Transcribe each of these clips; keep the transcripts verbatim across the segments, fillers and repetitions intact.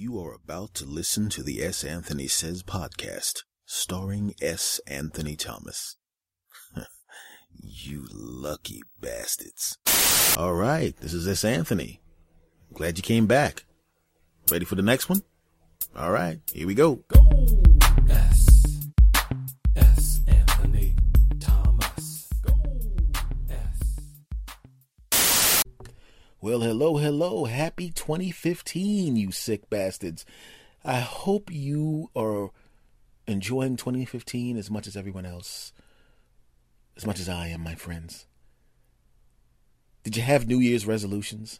You are about to listen to the S. Anthony Says podcast, starring S. Anthony Thomas. You lucky bastards. All right, this is S. Anthony. Glad you came back. Ready for the next one? All right, here we go. Go! S. S. Anthony Thomas. Go! S. Well, hello, hello. Happy twenty fifteen, you sick bastards. I hope you are enjoying twenty fifteen as much as everyone else. As much as I am, my friends. Did you have New Year's resolutions?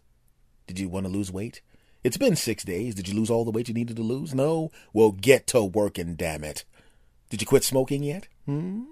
Did you want to lose weight? It's been six days. Did you lose all the weight you needed to lose? No? Well, get to working, damn it. Did you quit smoking yet? Hmm?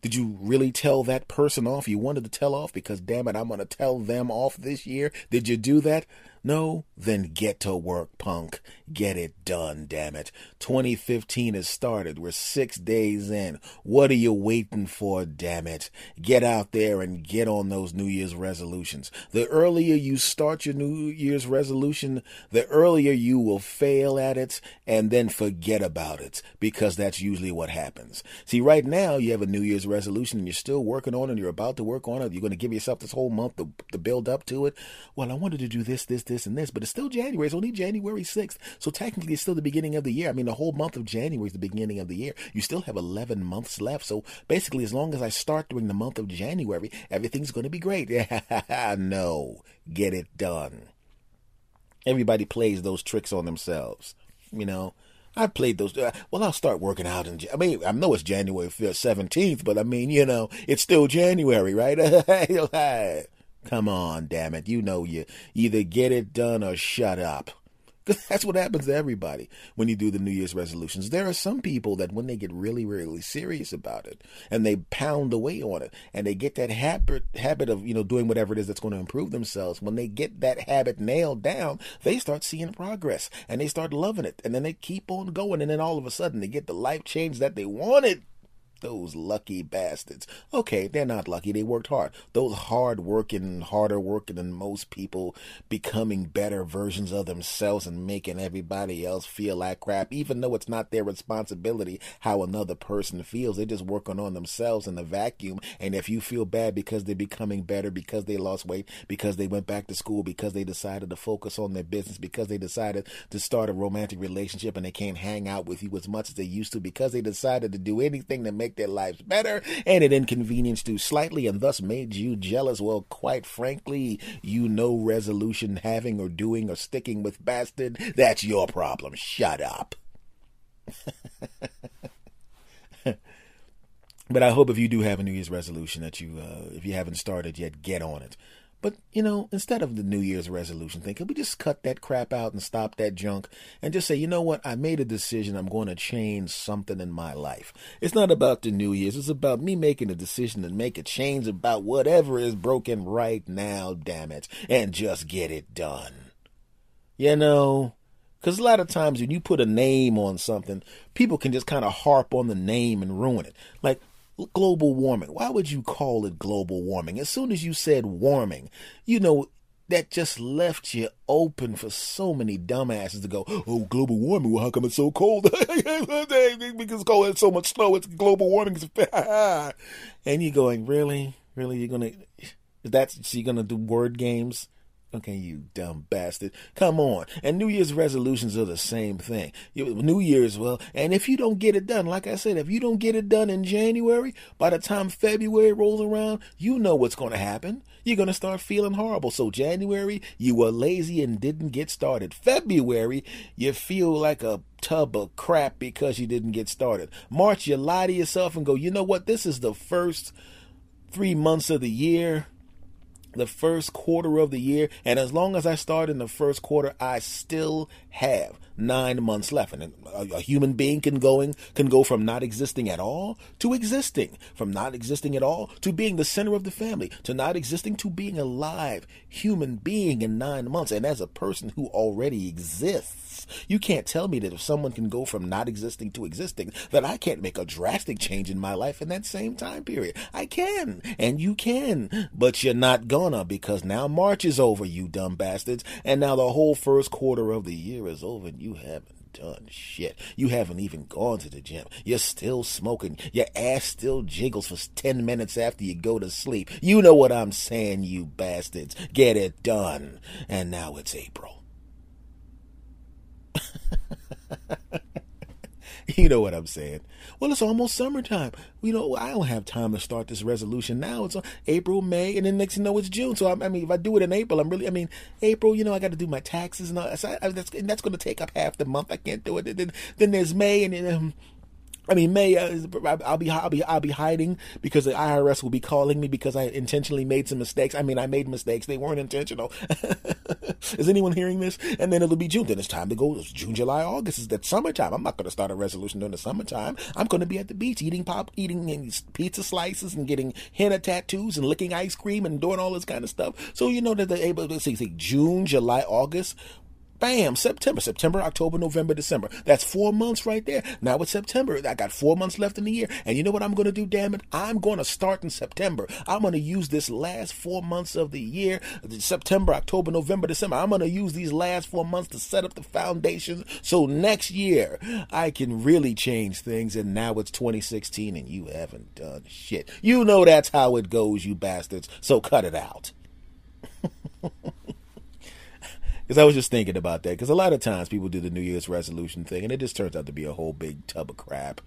Did you really tell that person off you wanted to tell off because, damn it, I'm going to tell them off this year? Did you do that? No? Then get to work, punk. Get it done, damn it. twenty fifteen has started. We're six days in. What are you waiting for, damn it? Get out there and get on those New Year's resolutions. The earlier you start your New Year's resolution, the earlier you will fail at it and then forget about it, because that's usually what happens. See, right now you have a New Year's resolution and you're still working on it and you're about to work on it. You're going to give yourself this whole month to, to build up to it. Well, I wanted to do this, this, this and this, but it's still January. It's only January sixth. So technically it's still the beginning of the year. I mean, the whole month of January is the beginning of the year. You still have eleven months left. So basically, as long as I start during the month of January, everything's going to be great. No, get it done. Everybody plays those tricks on themselves. You know, I played those. Uh, well, I'll start working out. In, I mean, I know it's January seventeenth, but I mean, you know, it's still January, right? Come on, damn it. You know, you either get it done or shut up. Because that's what happens to everybody when you do the New Year's resolutions. There are some people that when they get really, really serious about it and they pound away on it and they get that habit habit of, you know, doing whatever it is that's going to improve themselves. When they get that habit nailed down, they start seeing progress and they start loving it. And then they keep on going. And then all of a sudden they get the life change that they wanted. Those lucky bastards. Okay, they're not lucky. They worked hard. Those hard working, harder working than most people, becoming better versions of themselves and making everybody else feel like crap, even though it's not their responsibility how another person feels. They're just working on themselves in a vacuum. And if you feel bad because they're becoming better, because they lost weight, because they went back to school, because they decided to focus on their business, because they decided to start a romantic relationship and they can't hang out with you as much as they used to, because they decided to do anything to make their lives better and it inconvenienced you slightly and thus made you jealous. Well, quite frankly, you know, resolution having or doing or sticking with bastard, that's your problem. Shut up. But I hope if you do have a New Year's resolution that you, uh, if you haven't started yet, get on it. But, you know, instead of the New Year's resolution thing, could we just cut that crap out and stop that junk and just say, you know what? I made a decision. I'm going to change something in my life. It's not about the New Year's. It's about me making a decision to make a change about whatever is broken right now, damn it, and just get it done. You know, because a lot of times when you put a name on something, people can just kind of harp on the name and ruin it. Like, global warming. Why would you call it global warming? As soon as you said warming, you know, that just left you open for so many dumbasses to go, oh, global warming, well, how come it's so cold? Because cold has so much snow, it's global warming. And you're going, really? Really? You're going to, that's, so you're going to do word games? Okay, you dumb bastard. Come on. And New Year's resolutions are the same thing. New Year's, well, and if you don't get it done, like I said, if you don't get it done in January, by the time February rolls around, you know what's going to happen. You're going to start feeling horrible. So January, you were lazy and didn't get started. February, you feel like a tub of crap because you didn't get started. March, you lie to yourself and go, you know what? This is the first three months of the year. The first quarter of the year, and as long as I start in the first quarter, I still have nine months left. And a, a human being can going can go from not existing at all to existing, from not existing at all to being the center of the family, to not existing to being a live human being in nine months. And as a person who already exists, you can't tell me that if someone can go from not existing to existing, that I can't make a drastic change in my life in that same time period. I can, and you can, but you're not going Daytona, because now March is over, you dumb bastards, and now the whole first quarter of the year is over, and you haven't done shit. You haven't even gone to the gym. You're still smoking. Your ass still jiggles for ten minutes after you go to sleep. You know what I'm saying, you bastards. Get it done. And now it's April. You know what I'm saying? Well, it's almost summertime. You know, I don't have time to start this resolution now. It's April, May, and then next thing you know, it's June. So, I, I mean, if I do it in April, I'm really, I mean, April, you know, I got to do my taxes and all that. So I, I, that's, and that's going to take up half the month. I can't do it. Then, then there's May, and then... Um, I mean, May, I'll be, I'll be, I'll be hiding because the I R S will be calling me because I intentionally made some mistakes. I mean, I made mistakes. They weren't intentional. Is anyone hearing this? And then it'll be June. Then it's time to go. It's June, July, August. It's that summertime. I'm not going to start a resolution during the summertime. I'm going to be at the beach eating pop, eating pizza slices and getting henna tattoos and licking ice cream and doing all this kind of stuff. So, you know, that they're able to see, see June, July, August. Bam, September, September, October, November, December. That's four months right there. Now it's September. I got four months left in the year. And you know what I'm going to do, damn it? I'm going to start in September. I'm going to use this last four months of the year, September, October, November, December. I'm going to use these last four months to set up the foundation so next year I can really change things. And now it's twenty sixteen and you haven't done shit. You know that's how it goes, you bastards. So cut it out. Because I was just thinking about that. Because a lot of times people do the New Year's resolution thing, and it just turns out to be a whole big tub of crap.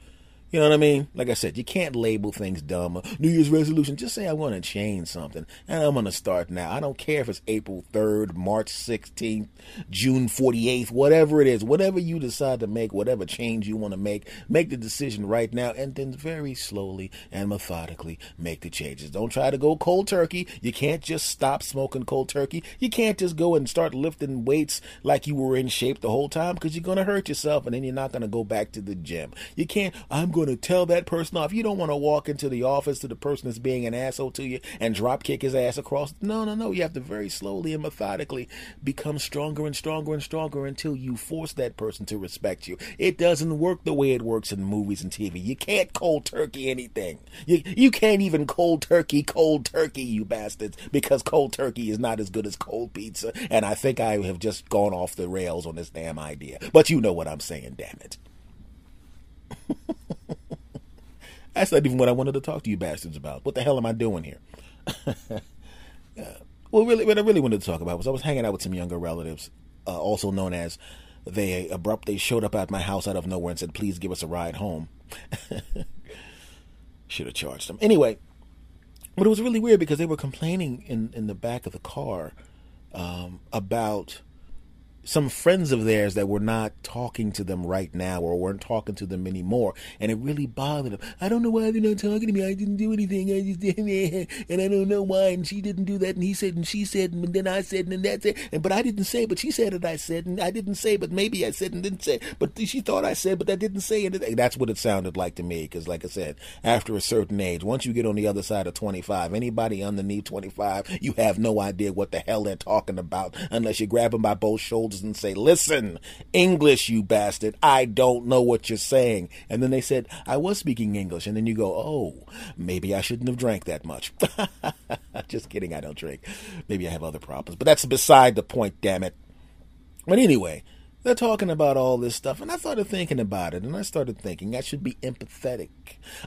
You know what I mean? Like I said, you can't label things dumb. New Year's resolution, just say I want to change something. And I'm going to start now. I don't care if it's April third, March sixteenth, June forty-eighth, whatever it is. Whatever you decide to make, whatever change you want to make, make the decision right now. And then very slowly and methodically make the changes. Don't try to go cold turkey. You can't just stop smoking cold turkey. You can't just go and start lifting weights like you were in shape the whole time, because you're going to hurt yourself and then you're not going to go back to the gym. You can't, I'm going to tell that person off. You don't want to walk into the office to the person that's being an asshole to you and drop kick his ass across. No, no, no. You have to very slowly and methodically become stronger and stronger and stronger until you force that person to respect you. It doesn't work the way it works in movies and T V. You can't cold turkey anything. You, you can't even cold turkey, cold turkey, you bastards, because cold turkey is not as good as cold pizza. And I think I have just gone off the rails on this damn idea. But you know what I'm saying, damn it. That's not even what I wanted to talk to you bastards about. What the hell am I doing here? yeah. Well, really, what I really wanted to talk about was I was hanging out with some younger relatives, uh, also known as they abruptly showed up at my house out of nowhere and said, please give us a ride home. Should have charged them. Anyway, but it was really weird because they were complaining in, in the back of the car um, about... some friends of theirs that were not talking to them right now or weren't talking to them anymore. And it really bothered them. I don't know why they're not talking to me. I didn't do anything. I just didn't. And I don't know why. And she didn't do that. And he said, and she said, and then I said, and then that's it. And, but I didn't say, but she said it. I said, and I didn't say, but maybe I said and didn't say, but she thought I said, but I didn't say it. And that's what it sounded like to me. Cause like I said, after a certain age, once you get on the other side of twenty-five, anybody underneath twenty-five, you have no idea what the hell they're talking about unless you grab them by both shoulders and say, listen, English, you bastard, I don't know what you're saying. And then they said, I was speaking English. And then you go, oh, maybe I shouldn't have drank that much. Just kidding, I don't drink. Maybe I have other problems. But that's beside the point, damn it. But anyway, they're talking about all this stuff. And I started thinking about it. And I started thinking I should be empathetic.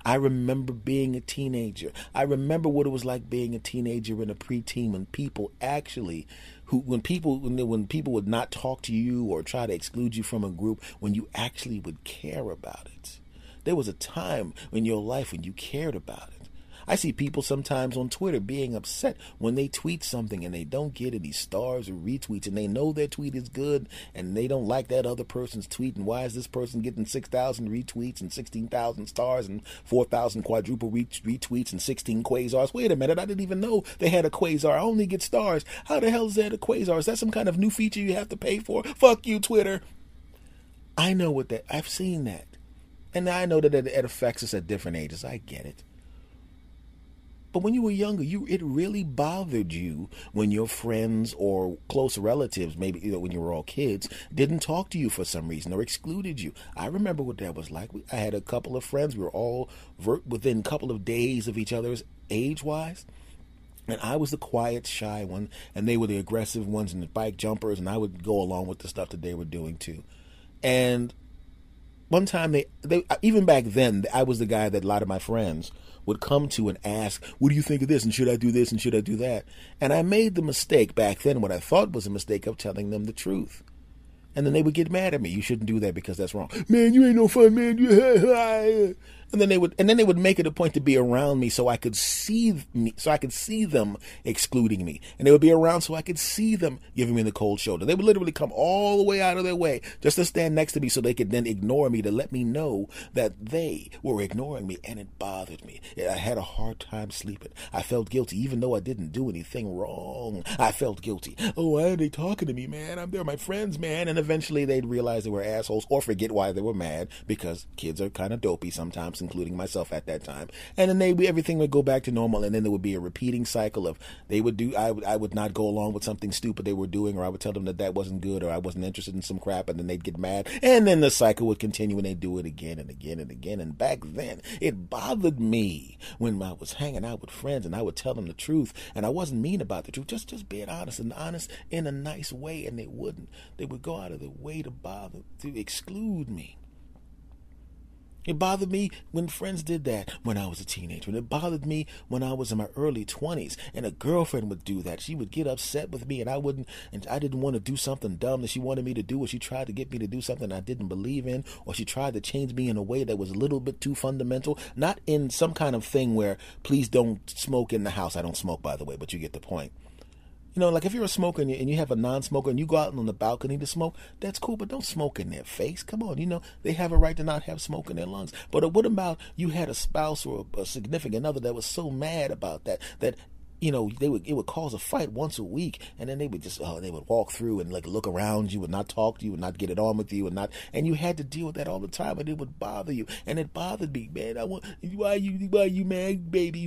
I remember being a teenager. I remember what it was like being a teenager and a preteen when people actually... Who, when people when, when people would not talk to you or try to exclude you from a group, when you actually would care about it. There was a time in your life when you cared about it. I see people sometimes on Twitter being upset when they tweet something and they don't get any stars or retweets and they know their tweet is good and they don't like that other person's tweet. And why is this person getting six thousand retweets and sixteen thousand stars and four thousand quadruple retweets and sixteen quasars? Wait a minute, I didn't even know they had a quasar. I only get stars. How the hell is that a quasar? Is that some kind of new feature you have to pay for? Fuck you, Twitter. I know what that, I've seen that. And I know that it affects us at different ages. I get it. But when you were younger, you it really bothered you when your friends or close relatives, maybe you know, when you were all kids, didn't talk to you for some reason or excluded you. I remember what that was like. We, I had a couple of friends. We were all ver- within a couple of days of each other's age-wise. And I was the quiet, shy one, and they were the aggressive ones and the bike jumpers, and I would go along with the stuff that they were doing too. And one time, they, they even back then, I was the guy that a lot of my friends would come to and ask, what do you think of this, and should I do this, and should I do that? And I made the mistake back then, what I thought was a mistake, of telling them the truth. And then they would get mad at me. You shouldn't do that because that's wrong. Man, you ain't no fun, man. And then they would, and then they would make it a point to be around me so I could see me, so I could see them excluding me. And they would be around so I could see them giving me the cold shoulder. They would literally come all the way out of their way just to stand next to me so they could then ignore me, to let me know that they were ignoring me, and it bothered me. I had a hard time sleeping. I felt guilty, even though I didn't do anything wrong. I felt guilty. Oh, why are they talking to me, man? I'm they're my friends, man. And eventually they'd realize they were assholes or forget why they were mad, because kids are kind of dopey sometimes, including myself at that time. And then they everything would go back to normal, and then there would be a repeating cycle of they would do I would I would not go along with something stupid they were doing, or I would tell them that that wasn't good, or I wasn't interested in some crap, and then they'd get mad, and then the cycle would continue, and they'd do it again and again and again. And back then it bothered me when I was hanging out with friends and I would tell them the truth, and I wasn't mean about the truth, just just being honest and honest in a nice way, and they wouldn't. They would go out of the way to bother, to exclude me. It bothered me when friends did that when I was a teenager. And it bothered me when I was in my early twenties, and a girlfriend would do that. She would get upset with me, and I wouldn't, and I didn't want to do something dumb that she wanted me to do, or she tried to get me to do something I didn't believe in, or she tried to change me in a way that was a little bit too fundamental. Not in some kind of thing where, please don't smoke in the house. I don't smoke, by the way, but you get the point. You know, like if you're a smoker and you, and you have a non-smoker and you go out on the balcony to smoke, that's cool, but don't smoke in their face. Come on, you know, they have a right to not have smoke in their lungs. But what about you had a spouse or a, a significant other that was so mad about that, that, you know, they would it would cause a fight once a week, and then they would just, oh, they would walk through and like look around you and not talk to you and not get it on with you and not, and you had to deal with that all the time, and it would bother you, and it bothered me, man. I want why are you why are you mad, baby?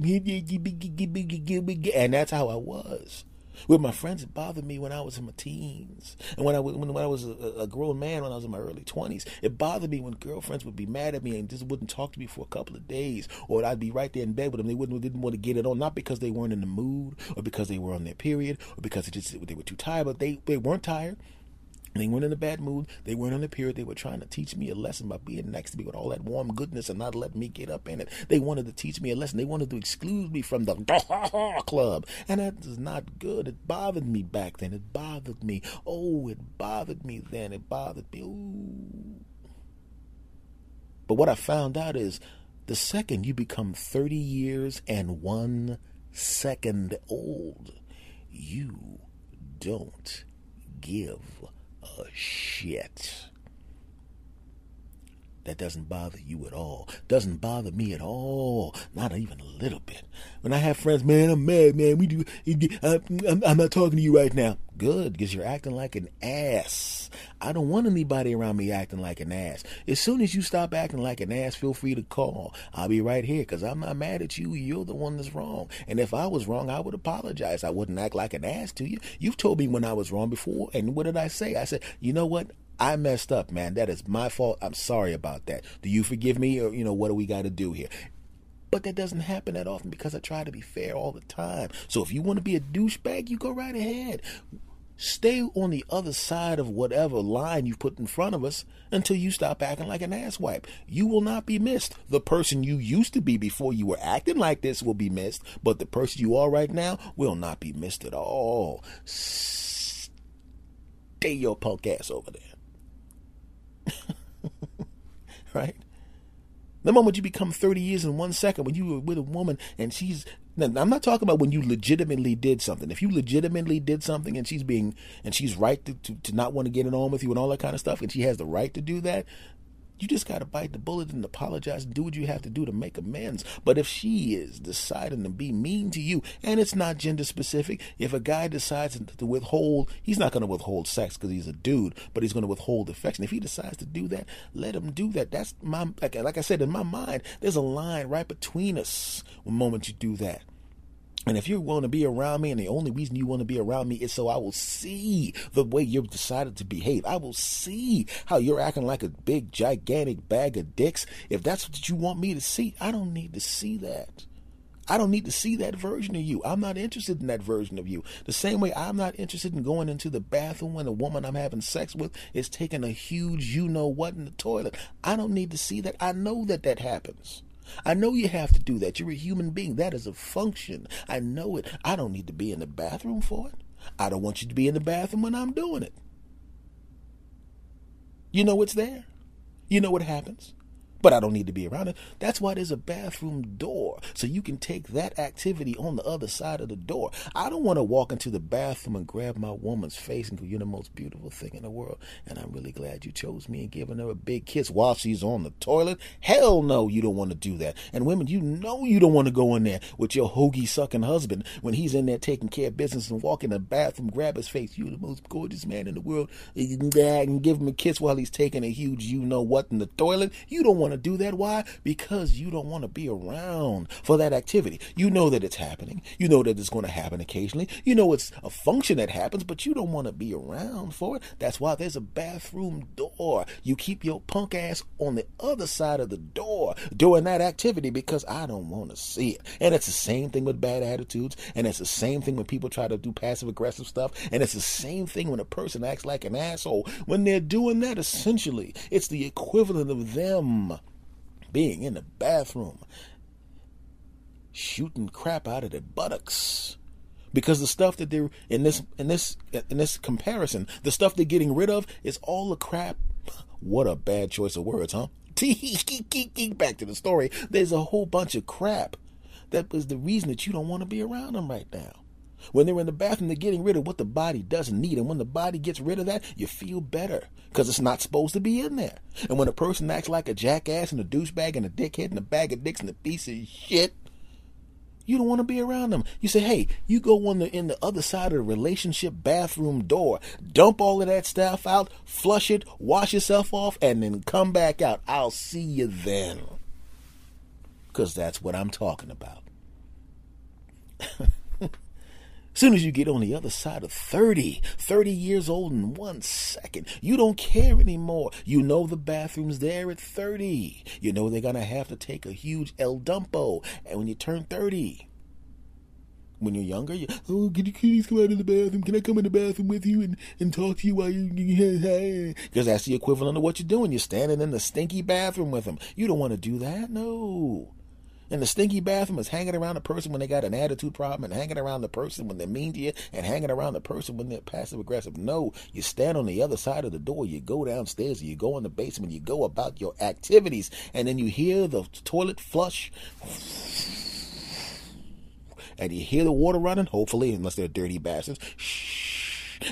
And that's how I was. With my friends, it bothered me when I was in my teens. And when I, when, when I was a, a grown man, when I was in my early twenties, it bothered me when girlfriends would be mad at me and just wouldn't talk to me for a couple of days. Or I'd be right there in bed with them. They wouldn't, didn't want to get it on, not because they weren't in the mood or because they were on their period or because it just, they were too tired. But they, they weren't tired. They weren't in a bad mood. They weren't on the period. They were trying to teach me a lesson by being next to me with all that warm goodness and not letting me get up in it. They wanted to teach me a lesson. They wanted to exclude me from the club. And that is not good. It bothered me back then. It bothered me. Oh, it bothered me then. It bothered me. Ooh. But what I found out is the second you become thirty years and one second old, you don't give a shit. That doesn't bother you at all. Doesn't bother me at all. Not even a little bit. When I have friends, man, I'm mad, man. We do. I'm, I'm not talking to you right now. Good, because you're acting like an ass. I don't want anybody around me acting like an ass. As soon as you stop acting like an ass, feel free to call. I'll be right here, because I'm not mad at you. You're the one that's wrong. And if I was wrong, I would apologize. I wouldn't act like an ass to you. You've told me when I was wrong before. And what did I say? I said, you know what? I messed up, man. That is my fault. I'm sorry about that. Do you forgive me? Or, you know, what do we got to do here? But that doesn't happen that often because I try to be fair all the time. So if you want to be a douchebag, you go right ahead. Stay on the other side of whatever line you put in front of us until you stop acting like an asswipe. You will not be missed. The person you used to be before you were acting like this will be missed, but the person you are right now will not be missed at all. Stay your punk ass over there. Right? The moment you become thirty years in one second, when you were with a woman and she's, now, I'm not talking about when you legitimately did something. If you legitimately did something and she's being, and she's right to, to, to not want to get it on with you and all that kind of stuff, and she has the right to do that, you just got to bite the bullet and apologize and do what you have to do to make amends. But if she is deciding to be mean to you, and it's not gender specific, if a guy decides to withhold, he's not going to withhold sex because he's a dude, but he's going to withhold affection. If he decides to do that, let him do that. That's my, like, like I said, in my mind, there's a line right between us the moment you do that. And if you're willing to be around me, and the only reason you want to be around me is so I will see the way you've decided to behave. I will see how you're acting like a big, gigantic bag of dicks. If that's what you want me to see, I don't need to see that. I don't need to see that version of you. I'm not interested in that version of you. The same way I'm not interested in going into the bathroom when the woman I'm having sex with is taking a huge you know what in the toilet. I don't need to see that. I know that that happens. I know you have to do that. You're a human being. That is a function. I know it. I don't need to be in the bathroom for it. I don't want you to be in the bathroom when I'm doing it. You know it's there. You know what happens. But I don't need to be around it. That's why there's a bathroom door, so you can take that activity on the other side of the door. I don't want to walk into the bathroom and grab my woman's face and go, "You're the most beautiful thing in the world, and I'm really glad you chose me," and giving her a big kiss while she's on the toilet. Hell no, you don't want to do that. And women, you know you don't want to go in there with your hoagie-sucking husband when he's in there taking care of business and walk in the bathroom, grab his face. "You're the most gorgeous man in the world," and give him a kiss while he's taking a huge you-know-what in the toilet. You don't want to do that. Why? Because you don't want to be around for that activity. You know that it's happening. You know that it's going to happen occasionally. You know it's a function that happens, but you don't want to be around for it. That's why there's a bathroom door. You keep your punk ass on the other side of the door doing that activity, because I don't want to see it. And it's the same thing with bad attitudes, and it's the same thing when people try to do passive aggressive stuff, and it's the same thing when a person acts like an asshole. When they're doing that, essentially, it's the equivalent of them being in the bathroom shooting crap out of their buttocks, because the stuff that they're in this in this in this comparison, the stuff they're getting rid of is all the crap. What a bad choice of words, huh? Back to the story. There's a whole bunch of crap that was the reason that you don't want to be around them right now. When they're in the bathroom, they're getting rid of what the body doesn't need. And when the body gets rid of that, you feel better, because it's not supposed to be in there. And when a person acts like a jackass and a douchebag and a dickhead and a bag of dicks and a piece of shit, you don't want to be around them. You say, hey, you go on the, in the other side of the relationship bathroom door, dump all of that stuff out, flush it, wash yourself off, and then come back out. I'll see you then. Because that's what I'm talking about. As soon as you get on the other side of thirty, thirty years old in one second, you don't care anymore. You know the bathroom's there at thirty. You know they're going to have to take a huge El Dumpo. And when you turn thirty, when you're younger, you, oh, can you please come out of the bathroom? Can I come in the bathroom with you and, and talk to you while you... Because that's the equivalent of what you're doing. You're standing in the stinky bathroom with them. You don't want to do that, no. And the stinky bathroom is hanging around the person when they got an attitude problem, and hanging around the person when they're mean to you, and hanging around the person when they're passive aggressive. No, you stand on the other side of the door, you go downstairs, you go in the basement, you go about your activities, and then you hear the toilet flush, and you hear the water running, hopefully, unless they're dirty bastards,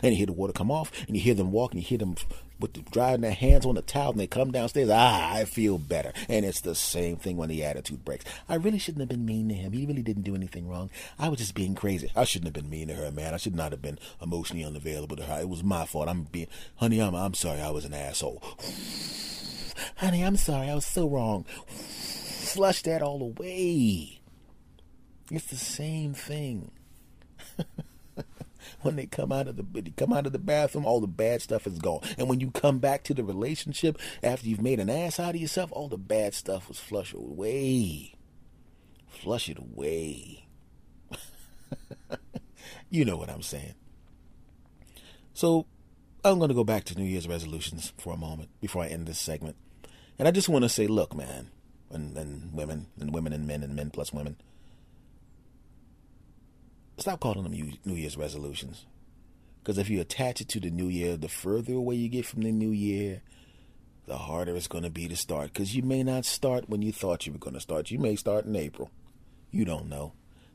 and you hear the water come off, and you hear them walk, and you hear them with the, drying their hands on the towel, and they come downstairs. Ah, I feel better. And it's the same thing when the attitude breaks. I really shouldn't have been mean to him. He really didn't do anything wrong. I was just being crazy. I shouldn't have been mean to her, man. I should not have been emotionally unavailable to her. It was my fault. I'm being, honey, I'm, I'm sorry. I was an asshole. Honey, I'm sorry. I was so wrong. Flush that all away. It's the same thing. When they come out of the they come out of the bathroom, all the bad stuff is gone. And when you come back to the relationship after you've made an ass out of yourself, all the bad stuff was flushed away. Flush it away. You know what I'm saying. So I'm going to go back to New Year's resolutions for a moment before I end this segment. And I just want to say, look, man, and, and women, and women and men, and men plus women, stop calling them New Year's resolutions. Because if you attach it to the New Year, the further away you get from the New Year, the harder it's going to be to start. Because you may not start when you thought you were going to start. You may start in April. You don't know.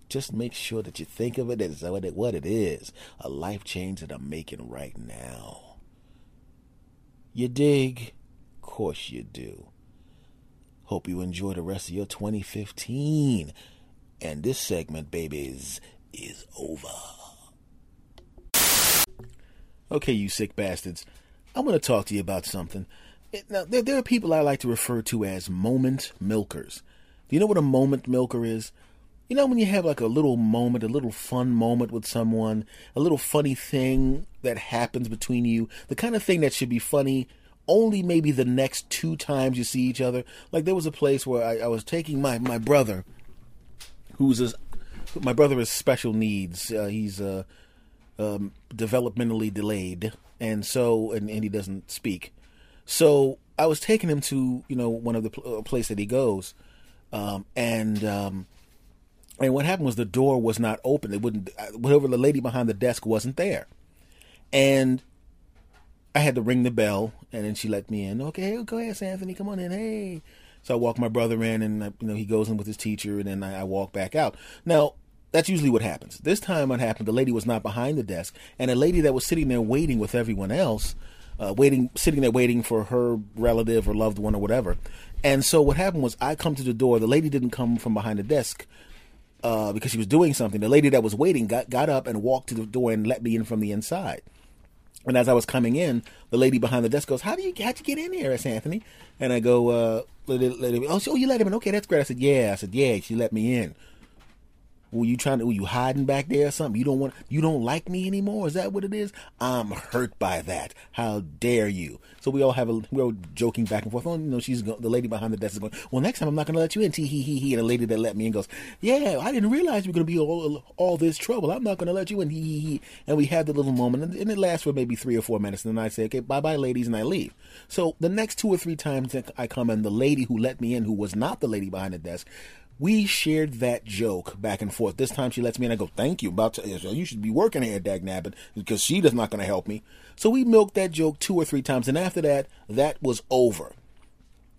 Just make sure that you think of it as what it is. A life change that I'm making right now. You dig? Of course you do. Hope you enjoy the rest of your twenty fifteen. And this segment, babies, is over. Okay, you sick bastards. I'm going to talk to you about something. Now, there, there are people I like to refer to as moment milkers. Do you know what a moment milker is? You know, when you have like a little moment, a little fun moment with someone, a little funny thing that happens between you, the kind of thing that should be funny only maybe the next two times you see each other. Like there was a place where I, I was taking my, my brother, who's a, my brother is special needs. Uh, he's uh, um, developmentally delayed, and so and, and he doesn't speak. So I was taking him to you know one of the pl- place that he goes, um, and um, and what happened was the door was not open. It wouldn't. Whatever the lady behind the desk wasn't there, and I had to ring the bell, and then she let me in. Okay, go ahead, Anthony, come on in. Hey. So I walk my brother in, and you know he goes in with his teacher, and then I, I walk back out. Now that's usually what happens. This time, what happened? The lady was not behind the desk, and a lady that was sitting there waiting with everyone else, uh, waiting, sitting there waiting for her relative or loved one or whatever. And so what happened was I come to the door. The lady didn't come from behind the desk uh, because she was doing something. The lady that was waiting got got up and walked to the door and let me in from the inside. And as I was coming in, the lady behind the desk goes, "How do you how'd you get in here?" I said, "Anthony." And I go, uh, let it, let it, oh, she, "Oh, you let him in? Okay, that's great." I said, "Yeah." I said, "Yeah." She let me in. Were you trying to? Were you hiding back there or something? You don't want? You don't like me anymore? Is that what it is? I'm hurt by that. How dare you? So we all have a we all joking back and forth. Oh, you know, she's going, the lady behind the desk is going, "Well, next time I'm not going to let you in." Tee hee hee hee. And the lady that let me in goes, "Yeah, I didn't realize we were going to be all all this trouble. I'm not going to let you in." Hee hee hee. And we have the little moment, and it lasts for maybe three or four minutes. And then I say, "Okay, bye bye, ladies," and I leave. So the next two or three times that I come in, the lady who let me in, who was not the lady behind the desk, we shared that joke back and forth. This time she lets me in. I go, "Thank you. About to, you should be working here, dagnabbit, because she is not going to help me." So we milked that joke two or three times, and after that, that was over.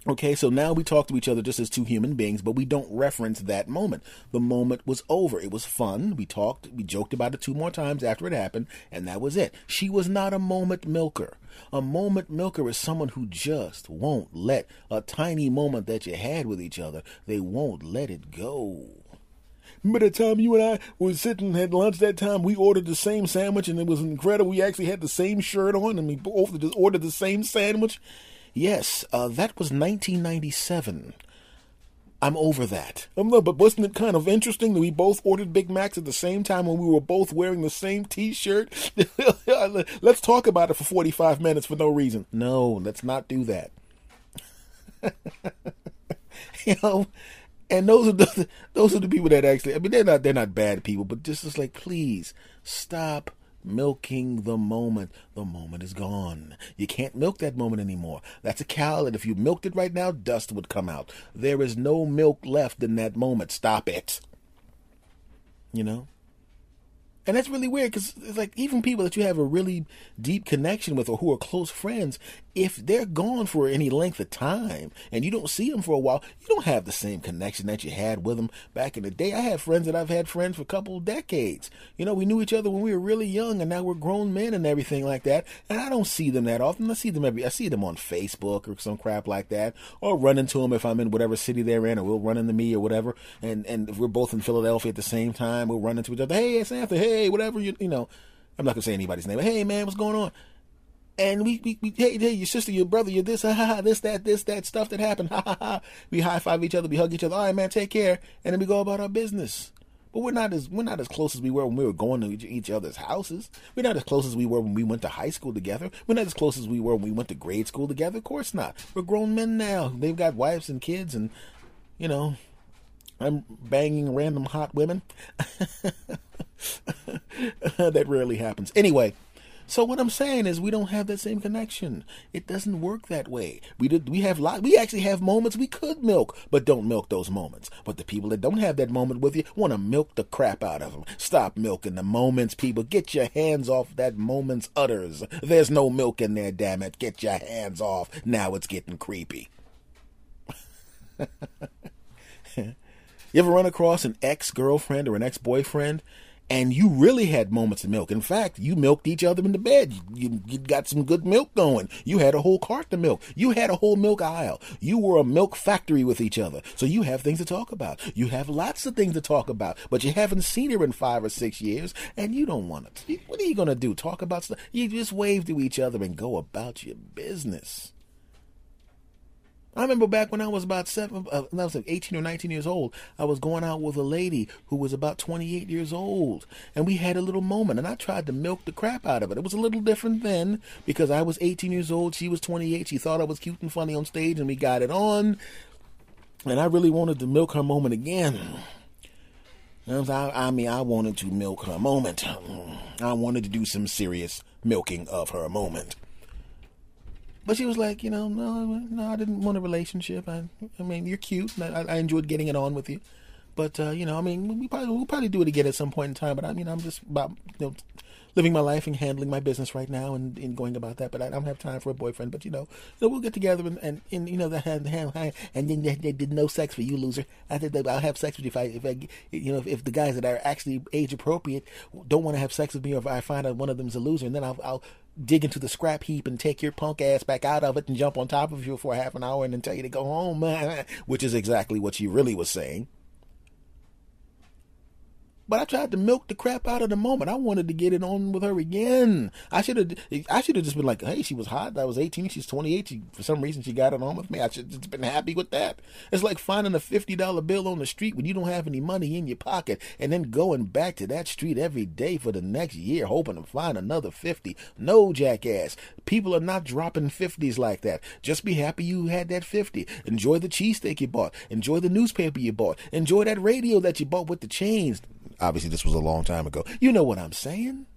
Okay, so now we talk to each other just as two human beings, but we don't reference that moment. The moment was over. It was fun. We talked. We joked about it two more times after it happened, and that was it. She was not a moment milker. A moment milker is someone who just won't let a tiny moment that you had with each other, they won't let it go. Remember the time you and I were sitting at lunch that time, we ordered the same sandwich, and it was incredible. We actually had the same shirt on, and we both just ordered the same sandwich. Yes, uh, that was nineteen ninety-seven. I'm over that. Um, no, but wasn't it kind of interesting that we both ordered Big Macs at the same time when we were both wearing the same T-shirt? Let's talk about it for forty-five minutes for no reason. No, let's not do that. You know, and those are the those are the people that actually. I mean, they're not they're not bad people, but just is like, please stop milking the moment. The moment is gone. You can't milk that moment anymore. That's a cow, and if you milked it right now, dust would come out. There is no milk left in that moment. Stop it. You know? And that's really weird, because it's like even people that you have a really deep connection with or who are close friends, if they're gone for any length of time and you don't see them for a while, you don't have the same connection that you had with them back in the day. I have friends that I've had friends for a couple of decades. You know, we knew each other when we were really young, and now we're grown men and everything like that. And I don't see them that often. I see them every, I see them on Facebook or some crap like that, or run into them if I'm in whatever city they're in, or we'll run into me or whatever. And and if we're both in Philadelphia at the same time, we'll run into each other. Hey, it's Anthony. Hey. Hey, whatever, you you know, I'm not going to say anybody's name, but hey, man, what's going on? And we, we, we hey, hey, your sister, your brother, your this, ha, ha, ha, this, that, this, that, stuff that happened, ha, ha, ha. We high-five each other, we hug each other, all right, man, take care, and then we go about our business. But we're not as we're not as close as we were when we were going to each other's houses. We're not as close as we were when we went to high school together. We're not as close as we were when we went to grade school together. Of course not. We're grown men now. They've got wives and kids, and, you know, I'm banging random hot women. That rarely happens. Anyway, so what I'm saying is we don't have that same connection. It doesn't work that way. We did. We have lot. We actually have moments we could milk, but don't milk those moments. But the people that don't have that moment with you want to milk the crap out of them. Stop milking the moments, people. Get your hands off that moment's udders. There's no milk in there, damn it. Get your hands off. Now it's getting creepy. You ever run across an ex-girlfriend or an ex-boyfriend, and you really had moments of milk? In fact, you milked each other in the bed. You, you got some good milk going. You had a whole carton of milk. You had a whole milk aisle. You were a milk factory with each other. So you have things to talk about. You have lots of things to talk about, but you haven't seen her in five or six years, and you don't want to. What are you going to do? Talk about stuff? You just wave to each other and go about your business. I remember back when I was about seven, uh, I was like eighteen or nineteen years old, I was going out with a lady who was about twenty-eight years old, and we had a little moment, and I tried to milk the crap out of it. It was a little different then, because I was eighteen years old, she was twenty-eight, she thought I was cute and funny on stage, and we got it on, and I really wanted to milk her moment again. I, I mean, I wanted to milk her moment. I wanted to do some serious milking of her moment. But she was like, you know, no, no, I didn't want a relationship. I, I mean, you're cute. And I, I enjoyed getting it on with you. But, uh, you know, I mean, we probably, we'll probably do it again at some point in time. But, I mean, I'm just about, you know, living my life and handling my business right now and, and going about that. But I don't have time for a boyfriend. But, you know, so we'll get together and, and, and you know, the hand, hand, hand, and then they, they did no sex for you, loser. I think that I'll have sex with you if I, if I you know, if, if the guys that are actually age appropriate don't want to have sex with me, or if I find out one of them's a loser, and then I'll, I'll dig into the scrap heap and take your punk ass back out of it and jump on top of you for half an hour and then tell you to go home, which is exactly what she really was saying. But I tried to milk the crap out of the moment. I wanted to get it on with her again. I should have I should have just been like, hey, she was hot. I was eighteen. She's twenty-eight. She, for some reason, she got it on with me. I should have just been happy with that. It's like finding a fifty dollar bill on the street when you don't have any money in your pocket and then going back to that street every day for the next year hoping to find another fifty. No, jackass. People are not dropping fifties like that. Just be happy you had that fifty. Enjoy the cheesesteak you bought. Enjoy the newspaper you bought. Enjoy that radio that you bought with the chains. Obviously, this was a long time ago. You know what I'm saying?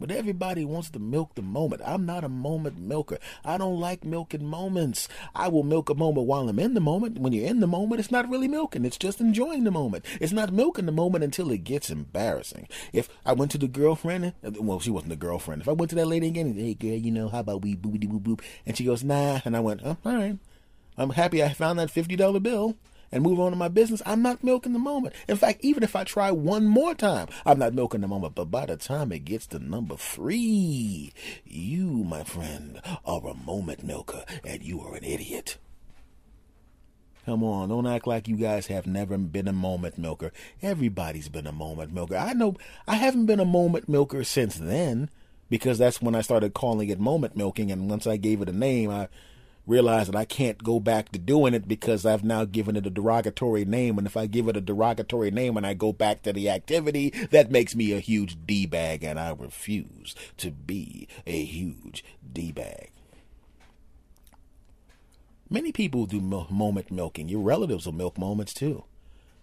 But everybody wants to milk the moment. I'm not a moment milker. I don't like milking moments. I will milk a moment while I'm in the moment. When you're in the moment, it's not really milking. It's just enjoying the moment. It's not milking the moment until it gets embarrassing. If I went to the girlfriend, well, she wasn't a girlfriend. If I went to that lady again, hey, girl, you know, how about we boo-dee-boo-boop? And she goes, nah. And I went, oh, all right. I'm happy I found that fifty dollar bill. And move on to my business. I'm not milking the moment. In fact, even if I try one more time, I'm not milking the moment. But by the time it gets to number three, you, my friend, are a moment milker, and you are an idiot. Come on, don't act like you guys have never been a moment milker. Everybody's been a moment milker. I know I haven't been a moment milker since then, because that's when I started calling it moment milking, and once I gave it a name, I realize that I can't go back to doing it because I've now given it a derogatory name. And if I give it a derogatory name and I go back to the activity, that makes me a huge D-bag. And I refuse to be a huge D-bag. Many people do moment milking. Your relatives will milk moments too.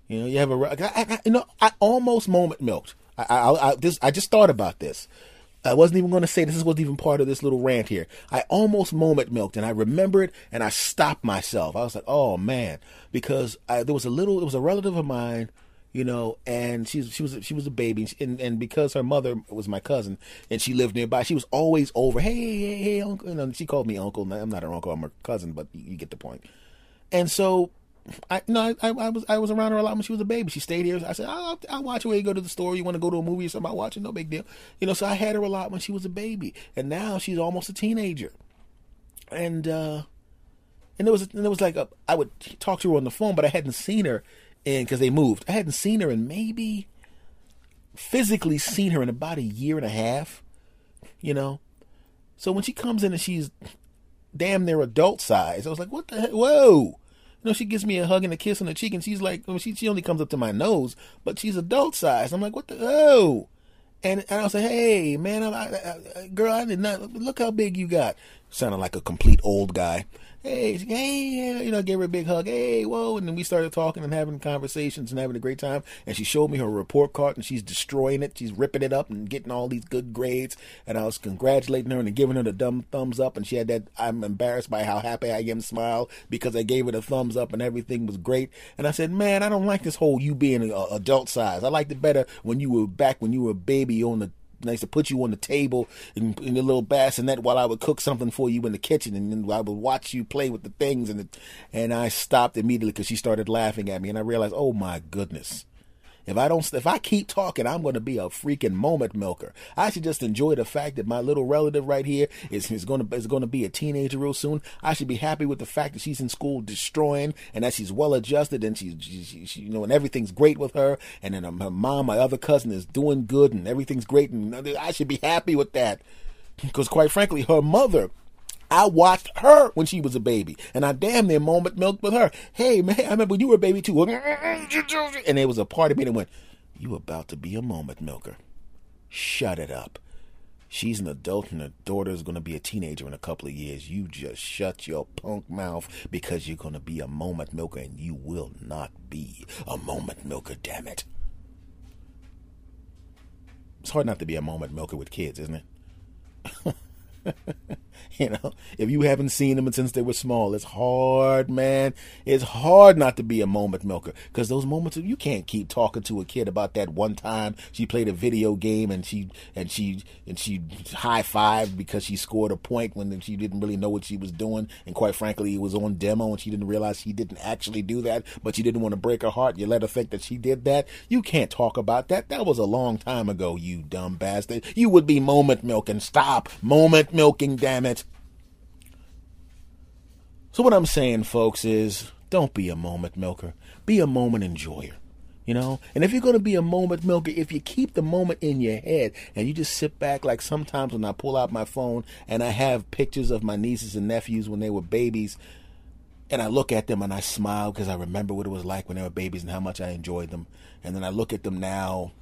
You know, you have a, I, I, you know, I almost moment milked. I, I, I, this, I just thought about this. I wasn't even going to say this. This wasn't even part of this little rant here. I almost moment milked, and I remember it, and I stopped myself. I was like, oh, man, because I, there was a little, it was a relative of mine, you know, and she, she was she was a baby, and, she, and, and because her mother was my cousin, and she lived nearby, she was always over, hey, hey, hey, uncle, you know, she called me uncle. I'm not her uncle, I'm her cousin, but you get the point. And so I no, I, I was I was around her a lot when she was a baby. She stayed here. I said, I'll, I'll watch her when you go to the store. You want to go to a movie or something? I'll watch it. No big deal. You know, so I had her a lot when she was a baby. And now she's almost a teenager. And uh, and there was and there was like, a, I would talk to her on the phone, but I hadn't seen her in, because they moved. I hadn't seen her in maybe, physically seen her in about a year and a half, you know. So when she comes in and she's damn near adult size, I was like, what the heck? Whoa. You know, she gives me a hug and a kiss on the cheek, and she's like, well, she she only comes up to my nose, but she's adult size. I'm like, what the oh? And, and I was like, hey man, I, I, I, girl, I did not look how big you got. Sounded like a complete old guy. Hey, she, hey, you know, I gave her a big hug. Hey, whoa, and then we started talking and having conversations and having a great time. And she showed me her report card, and she's destroying it. She's ripping it up and getting all these good grades. And I was congratulating her and giving her the dumb thumbs up. And she had that I'm embarrassed by how happy I am smile because I gave her the thumbs up and everything was great. And I said, man, I don't like this whole you being uh, adult size. I liked it better when you were back when you were a baby on the. And I used to put you on the table in, in the little bassinet while I would cook something for you in the kitchen, and then I would watch you play with the things. And the, and I stopped immediately because she started laughing at me, and I realized, oh my goodness, if I don't, if I keep talking, I'm going to be a freaking moment milker. I should just enjoy the fact that my little relative right here is is going to is going to be a teenager real soon. I should be happy with the fact that she's in school destroying, and that she's well adjusted, and she's she, she, you know, and everything's great with her. And then her mom, my other cousin, is doing good, and everything's great, and I should be happy with that. Because quite frankly, her mother. I watched her when she was a baby, and I damn near moment milked with her. Hey, man, I remember you were a baby, too. And there was a part of me that went, you about to be a moment milker. Shut it up. She's an adult and her daughter's going to be a teenager in a couple of years. You just shut your punk mouth, because you're going to be a moment milker, and you will not be a moment milker, damn it. It's hard not to be a moment milker with kids, isn't it? You know, if you haven't seen them since they were small, it's hard, man. It's hard not to be a moment milker, because those moments, you can't keep talking to a kid about that one time she played a video game and she and she and she high-fived because she scored a point when she didn't really know what she was doing, and quite frankly, it was on demo and she didn't realize she didn't actually do that, but you didn't want to break her heart. You let her think that she did that. You can't talk about that. That was a long time ago, you dumb bastard. You would be moment milking. Stop moment milking, damn it. So what I'm saying, folks, is don't be a moment milker. Be a moment enjoyer, you know? And if you're going to be a moment milker, if you keep the moment in your head and you just sit back, like sometimes when I pull out my phone and I have pictures of my nieces and nephews when they were babies, and I look at them and I smile because I remember what it was like when they were babies and how much I enjoyed them. And then I look at them now,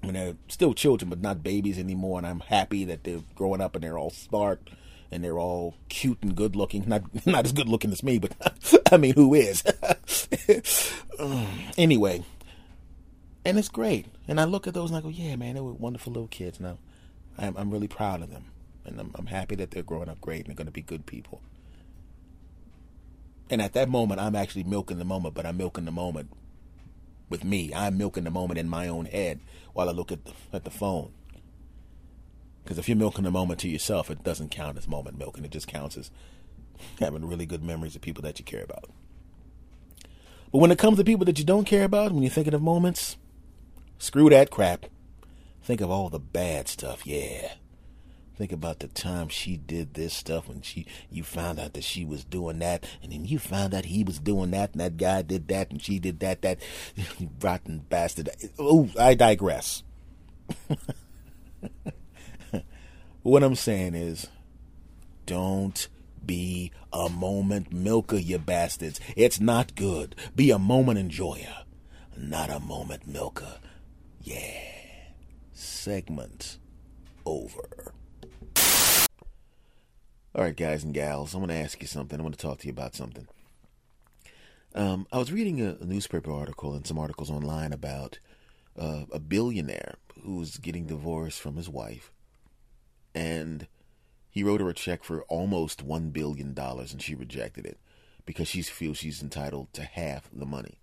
when they're still children but not babies anymore, and I'm happy that they're growing up and they're all smart and they're all cute and good looking. Not not as good looking as me, but I mean, who is? Anyway, and it's great. And I look at those and I go, yeah, man, they were wonderful little kids. Now, I'm I'm really proud of them, and I'm I'm happy that they're growing up great and they're going to be good people. And at that moment, I'm actually milking the moment, but I'm milking the moment with me. I'm milking the moment in my own head while I look at the, at the phone. Because if you're milking the moment to yourself, it doesn't count as moment milking. It just counts as having really good memories of people that you care about. But when it comes to people that you don't care about, when you're thinking of moments, screw that crap. Think of all the bad stuff. Yeah. Think about the time she did this stuff, and she, you found out that she was doing that, and then you found out he was doing that, and that guy did that, and she did that, that rotten bastard. Oh, I digress. What I'm saying is, don't be a moment milker, you bastards. It's not good. Be a moment enjoyer, not a moment milker. Yeah. Segment over. All right, guys and gals, I want to ask you something. I want to talk to you about something. Um, I was reading a, a newspaper article and some articles online about uh, a billionaire who's getting divorced from his wife. And he wrote her a check for almost one billion dollars, and she rejected it because she feels she's entitled to half the money.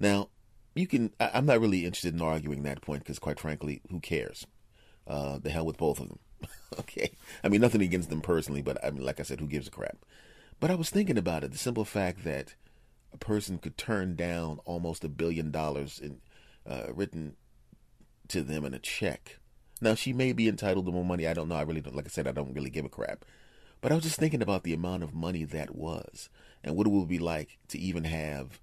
Now, you can. I, I'm not really interested in arguing that point because, quite frankly, who cares? Uh, the hell with both of them. Okay. I mean, nothing against them personally, but I mean, like I said, who gives a crap? But I was thinking about it. The simple fact that a person could turn down almost a billion dollars in, uh, written to them in a check. Now, she may be entitled to more money. I don't know. I really don't. Like I said, I don't really give a crap. But I was just thinking about the amount of money that was and what it would be like to even have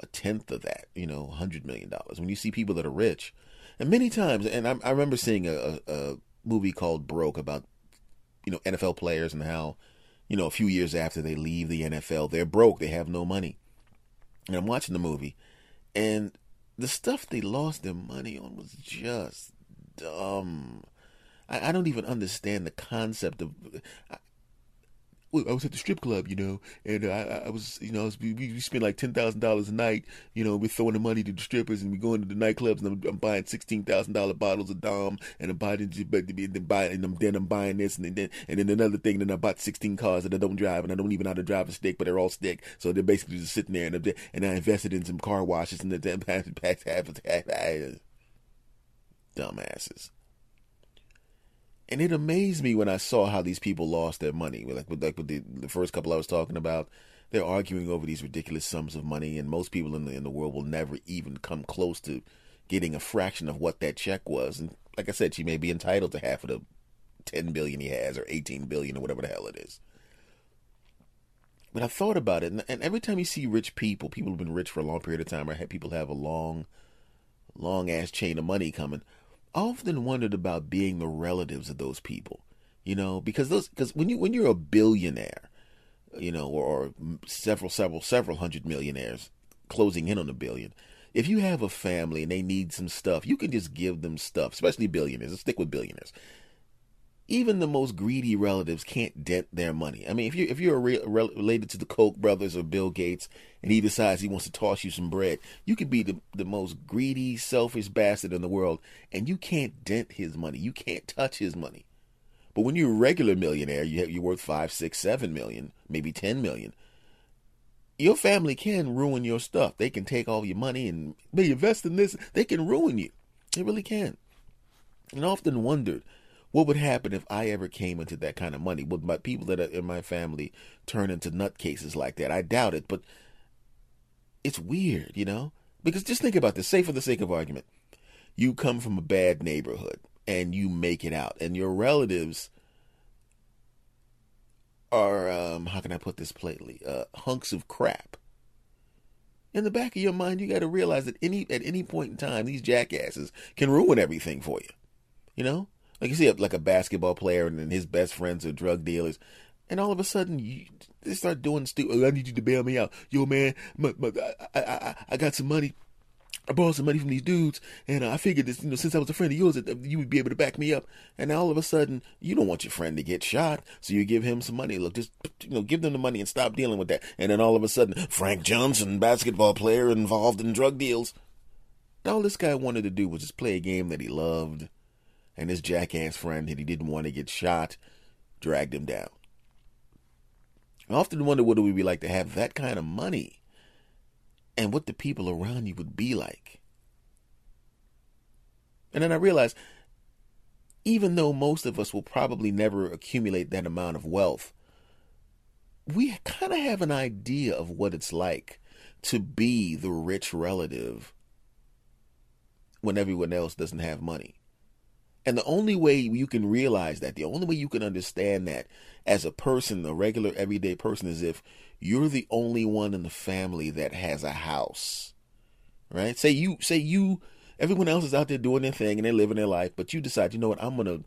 a tenth of that, you know, one hundred million dollars. When you see people that are rich, and many times, and I, I remember seeing a, a, a movie called Broke about, you know, N F L players and how, you know, a few years after they leave the N F L, they're broke. They have no money. And I'm watching the movie, and the stuff they lost their money on was just dumb. I, I don't even understand the concept of. I, I was at the strip club, you know, and I, I was, you know, I was, we, we spent like ten thousand dollars a night, you know, we're throwing the money to the strippers and we're going to the nightclubs, and I'm, I'm buying sixteen thousand dollars bottles of Dom, and I'm buying, and buying, and I'm, then I'm buying this, and then, and then another thing, and then I bought sixteen cars that I don't drive, and I don't even know how to drive a stick, but they're all stick, so they're basically just sitting there, and, I'm, and I invested in some car washes, and then dumbasses. And it amazed me when I saw how these people lost their money. Like with, like with the, the first couple I was talking about, they're arguing over these ridiculous sums of money, and most people in the, in the world will never even come close to getting a fraction of what that check was. And like I said, she may be entitled to half of the ten billion dollars he has, or eighteen billion dollars, or whatever the hell it is. But I thought about it, and, and every time you see rich people, people who've been rich for a long period of time, or have, people have a long, long-ass chain of money coming, I often wondered about being the relatives of those people, you know, because those, because when you, when you're a billionaire, you know, or, or several, several, several hundred millionaires closing in on a billion, if you have a family and they need some stuff, you can just give them stuff, especially billionaires. Let's stick with billionaires. even the most greedy relatives can't dent their money. I mean, if you if you're re- related to the Koch brothers or Bill Gates, and he decides he wants to toss you some bread, you could be the, the most greedy, selfish bastard in the world, and you can't dent his money. You can't touch his money. But when you're a regular millionaire, you have, you're worth five, six, seven million, maybe ten million. Your family can ruin your stuff. They can take all your money and they invest in this. They can ruin you. They really can. And I often wondered, what would happen if I ever came into that kind of money? Would my people that are in my family turn into nutcases like that? I doubt it, but it's weird, you know? Because just think about this, say for the sake of argument, you come from a bad neighborhood and you make it out, and your relatives are, um, how can I put this plainly, uh, hunks of crap. In the back of your mind, you got to realize that any at any point in time, these jackasses can ruin everything for you, you know? Like you see, like a basketball player, and then his best friends are drug dealers, and all of a sudden you, they start doing stupid. Oh, I need you to bail me out, yo man. My, my, I, I I got some money. I borrowed some money from these dudes, and I figured this. You know, since I was a friend of yours, that you would be able to back me up. And now all of a sudden, you don't want your friend to get shot, so you give him some money. Look, just you know, give them the money and stop dealing with that. And then all of a sudden, Frank Johnson, basketball player involved in drug deals. And all this guy wanted to do was just play a game that he loved. And his jackass friend that he didn't want to get shot dragged him down. I often wonder what it would be like to have that kind of money and what the people around you would be like. And then I realized, even though most of us will probably never accumulate that amount of wealth, we kind of have an idea of what it's like to be the rich relative when everyone else doesn't have money. And the only way you can realize that, the only way you can understand that as a person, a regular everyday person, is if you're the only one in the family that has a house, right? Say you, say you, everyone else is out there doing their thing and they're living their life, but you decide, you know what, I'm going to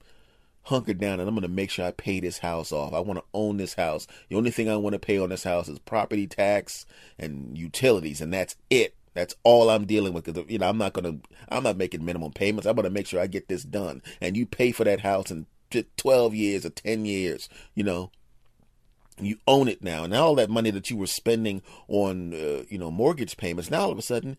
hunker down and I'm going to make sure I pay this house off. I want to own this house. The only thing I want to pay on this house is property tax and utilities, and that's it. That's all I'm dealing with, because you know I'm not gonna, I'm not making minimum payments. I'm gonna make sure I get this done, and you pay for that house in twelve years or ten years. You know, you own it now, and all that money that you were spending on, uh, you know, mortgage payments. Now all of a sudden,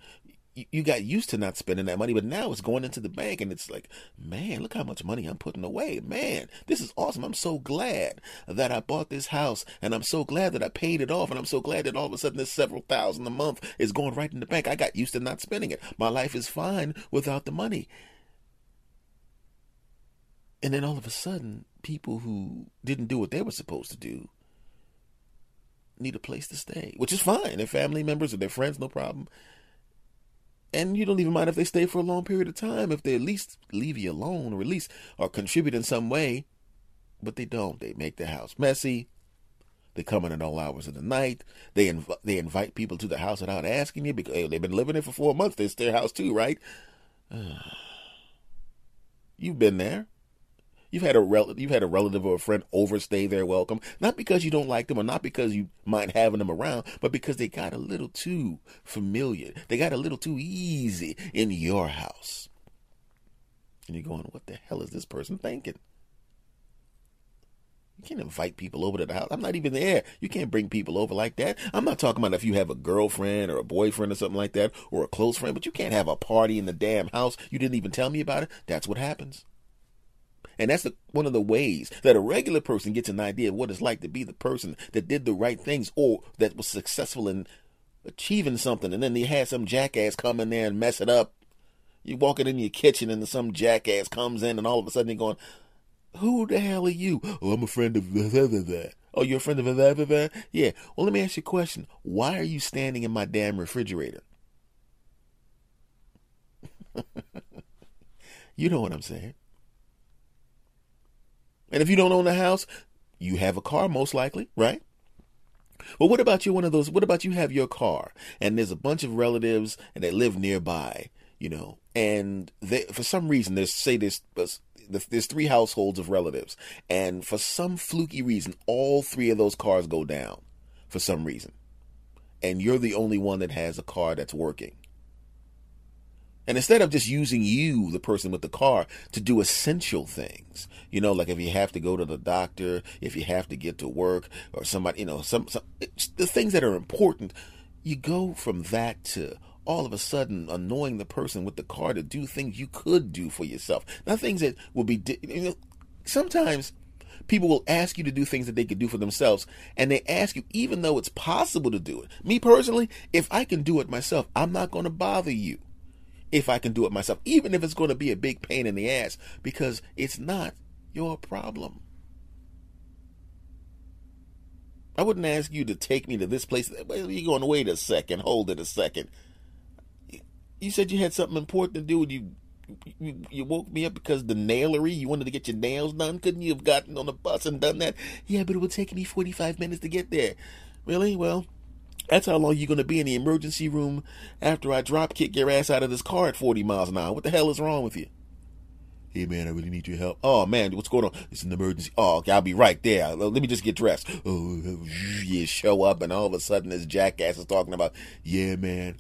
you, you got used to not spending that money, but now it's going into the bank, and it's like, man, look how much money I'm putting away. Man, this is awesome. I'm so glad that I bought this house, and I'm so glad that I paid it off, and I'm so glad that all of a sudden this several thousand a month is going right in the bank. I got used to not spending it. My life is fine without the money. And then all of a sudden, people who didn't do what they were supposed to do need a place to stay, which is fine. Their family members or their friends, no problem. And you don't even mind if they stay for a long period of time, if they at least leave you alone or at least or contribute in some way. But they don't. They make the house messy. They come in at all hours of the night. They, inv- they invite people to the house without asking you, because hey, they've been living there for four months. It's their house too, right? You've been there. You've had a rel- you've had a relative or a friend overstay their welcome, not because you don't like them or not because you mind having them around, but because they got a little too familiar. They got a little too easy in your house. And you're going, what the hell is this person thinking? You can't invite people over to the house. I'm not even there. You can't bring people over like that. I'm not talking about if you have a girlfriend or a boyfriend or something like that, or a close friend, but you can't have a party in the damn house. You didn't even tell me about it. That's what happens. And that's the, one of the ways that a regular person gets an idea of what it's like to be the person that did the right things or that was successful in achieving something. And then they had some jackass come in there and mess it up. You're walking in your kitchen and some jackass comes in and all of a sudden you're going, who the hell are you? Oh, I'm a friend of that. Oh, you're a friend of that? Yeah. Well, let me ask you a question. Why are you standing in my damn refrigerator? You know what I'm saying. And if you don't own a house, you have a car most likely, right? Well, what about you one of those, what about you have your car and there's a bunch of relatives and they live nearby, you know, and they, for some reason, there's say there's, there's three households of relatives, and for some fluky reason, all three of those cars go down for some reason. And you're the only one that has a car that's working. And instead of just using you, the person with the car, to do essential things, you know, like if you have to go to the doctor, if you have to get to work, or somebody, you know, some, some the things that are important, you go from that to all of a sudden annoying the person with the car to do things you could do for yourself. Now, things that will be, you know, sometimes people will ask you to do things that they could do for themselves, and they ask you even though it's possible to do it. Me personally, if I can do it myself, I'm not going to bother you. If I can do it myself, even if it's going to be a big pain in the ass, because it's not your problem. I wouldn't ask you to take me to this place. You're going, wait a second, hold it a second. You said you had something important to do, and you, you you woke me up because the nailery, you wanted to get your nails done. Couldn't you have gotten on the bus and done that? Yeah, but it would take me forty-five minutes to get there. Really? Well, that's how long you're going to be in the emergency room after I drop kick your ass out of this car at forty miles an hour. What the hell is wrong with you? Hey, man, I really need your help. Oh, man, what's going on? It's an emergency. Oh, okay, I'll be right there. Let me just get dressed. Oh, you show up, and all of a sudden this jackass is talking about, yeah, man,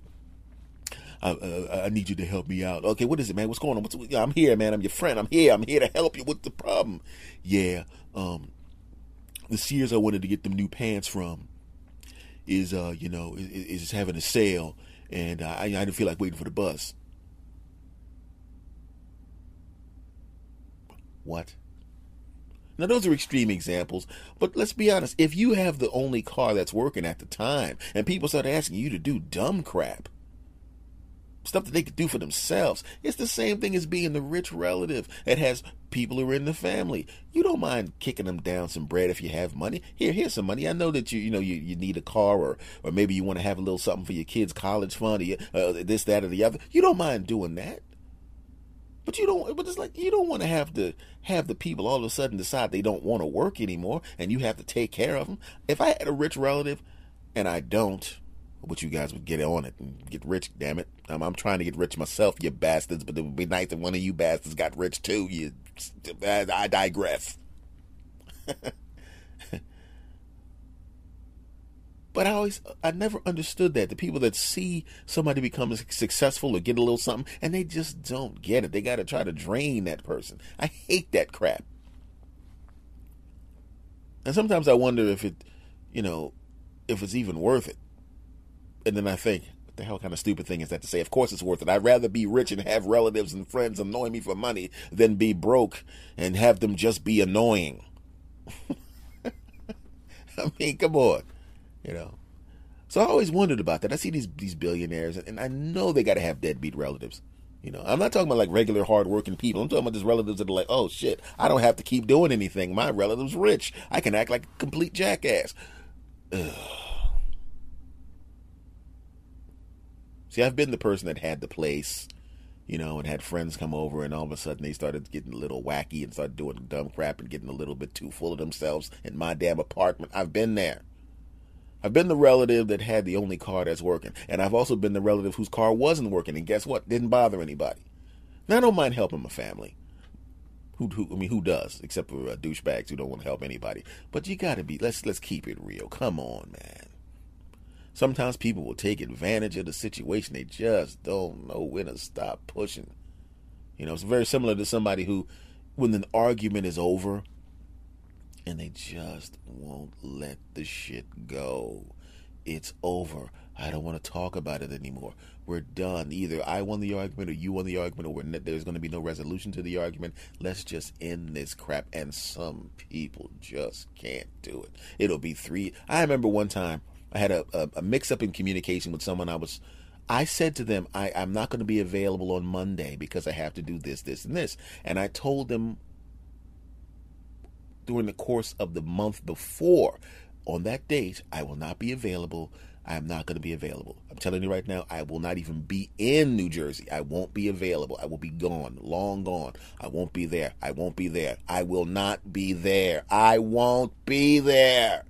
I, uh, I need you to help me out. Okay, what is it, man? What's going on? What's, I'm here, man. I'm your friend. I'm here. I'm here to help you. What's the problem? Yeah, um, the Sears I wanted to get them new pants from is, uh, you know, is, is having a sale, and I, I didn't feel like waiting for the bus. What? Now, those are extreme examples, but let's be honest. If you have the only car that's working at the time, and people start asking you to do dumb crap, stuff that they could do for themselves, it's the same thing as being the rich relative that has people who are in the family. You don't mind kicking them down some bread if you have money. Here, here's some money. I know that you, you know, you, you need a car, or or maybe you want to have a little something for your kids' college fund, or you, uh, this, that, or the other. You don't mind doing that, but you don't. But it's like you don't want to have to have the people all of a sudden decide they don't want to work anymore, and you have to take care of them. If I had a rich relative, and I don't, but you guys would get on it and get rich, damn it. Um, I'm trying to get rich myself, you bastards, but it would be nice if one of you bastards got rich too. You, I digress. But I always, I never understood that. The people that see somebody become successful or get a little something, and they just don't get it. They got to try to drain that person. I hate that crap. And sometimes I wonder if it, you know, if it's even worth it. And then I think, what the hell kind of stupid thing is that to say? Of course it's worth it. I'd rather be rich and have relatives and friends annoy me for money than be broke and have them just be annoying. I mean, come on, you know. So I always wondered about that. I see these these billionaires, and I know they got to have deadbeat relatives. You know, I'm not talking about like regular hardworking people. I'm talking about just relatives that are like, oh shit, I don't have to keep doing anything. My relative's rich. I can act like a complete jackass. Ugh. See, I've been the person that had the place, you know, and had friends come over, and all of a sudden they started getting a little wacky and started doing dumb crap and getting a little bit too full of themselves in my damn apartment. I've been there. I've been the relative that had the only car that's working. And I've also been the relative whose car wasn't working. And guess what? Didn't bother anybody. Now, I don't mind helping my family. Who, who I mean, who does? Except for uh, douchebags who don't want to help anybody. But you got to be, let's, let's keep it real. Come on, man. Sometimes people will take advantage of the situation. They just don't know when to stop pushing. You know, it's very similar to somebody who, when an argument is over, and they just won't let the shit go. It's over. I don't want to talk about it anymore. We're done. Either I won the argument, or you won the argument, or we're ne- there's going to be no resolution to the argument. Let's just end this crap. And some people just can't do it. It'll be three. I remember one time, I had a, a, a mix-up in communication with someone. I was, I said to them, I, I'm not going to be available on Monday because I have to do this, this, and this. And I told them during the course of the month before, on that date, I will not be available. I'm not going to be available. I'm telling you right now, I will not even be in New Jersey. I won't be available. I will be gone, long gone. I won't be there. I won't be there. I will not be there. I won't be there.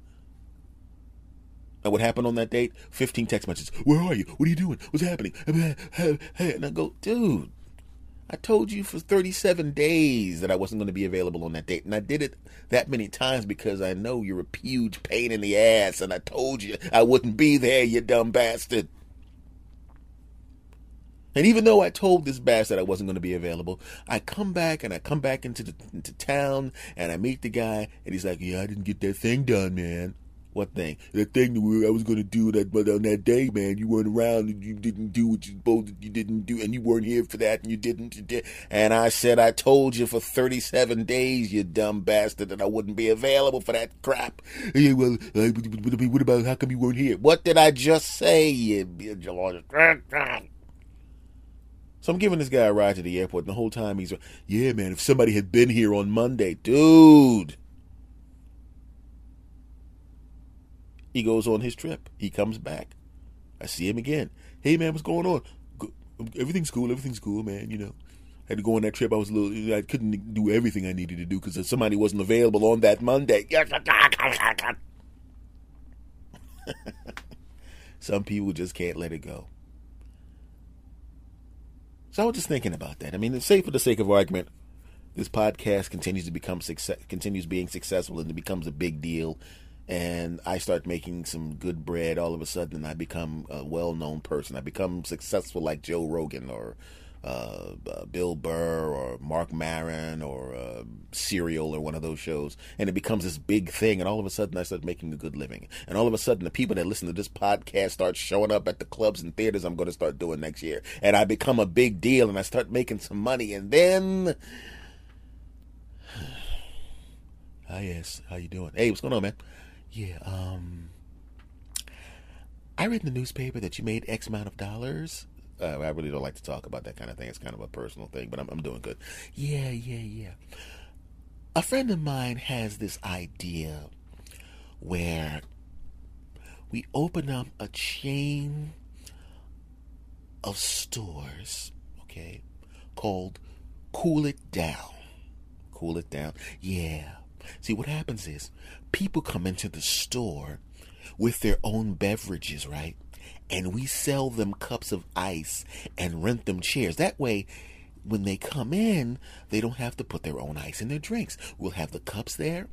And what happened on that date? fifteen text messages. Where are you? What are you doing? What's happening? And I go, dude, I told you for thirty-seven days that I wasn't going to be available on that date. And I did it that many times because I know you're a huge pain in the ass. And I told you I wouldn't be there, you dumb bastard. And even though I told this bass that I wasn't going to be available, I come back and I come back into the, into town and I meet the guy and he's like, yeah, I didn't get that thing done, man. What thing? The thing that I was going to do that, but on that day, man, you weren't around and you didn't do what you both, you didn't do, and you weren't here for that and you didn't. You did. And I said, I told you for thirty-seven days, you dumb bastard, that I wouldn't be available for that crap. Yeah, well, what about, how come you weren't here? What did I just say, you bitch? So I'm giving this guy a ride to the airport, and the whole time he's, yeah, man, if somebody had been here on Monday, dude. He goes on his trip. He comes back. I see him again. Hey, man, what's going on? Everything's cool. Everything's cool, man, you know. I had to go on that trip. I was a little, I couldn't do everything I needed to do because somebody wasn't available on that Monday. Some people just can't let it go. So I was just thinking about that. I mean, say for the sake of argument, this podcast continues to become success, continues being successful, and it becomes a big deal. And I start making some good bread all of a sudden, and I become a well-known person. I become successful like Joe Rogan or uh, uh, Bill Burr or Mark Maron or uh, Serial or one of those shows. And it becomes this big thing, and all of a sudden I start making a good living. And all of a sudden the people that listen to this podcast start showing up at the clubs and theaters I'm going to start doing next year. And I become a big deal, and I start making some money. And then... ah, yes, how you doing? Hey, what's going on, man? Yeah, um, I read in the newspaper that you made X amount of dollars. Uh, I really don't like to talk about that kind of thing. It's kind of a personal thing, but I'm, I'm doing good. Yeah, yeah, yeah. A friend of mine has this idea where we open up a chain of stores, okay, called Cool It Down. Cool It Down. Yeah. See, what happens is people come into the store with their own beverages, right? And we sell them cups of ice and rent them chairs. That way, when they come in, they don't have to put their own ice in their drinks. We'll have the cups there.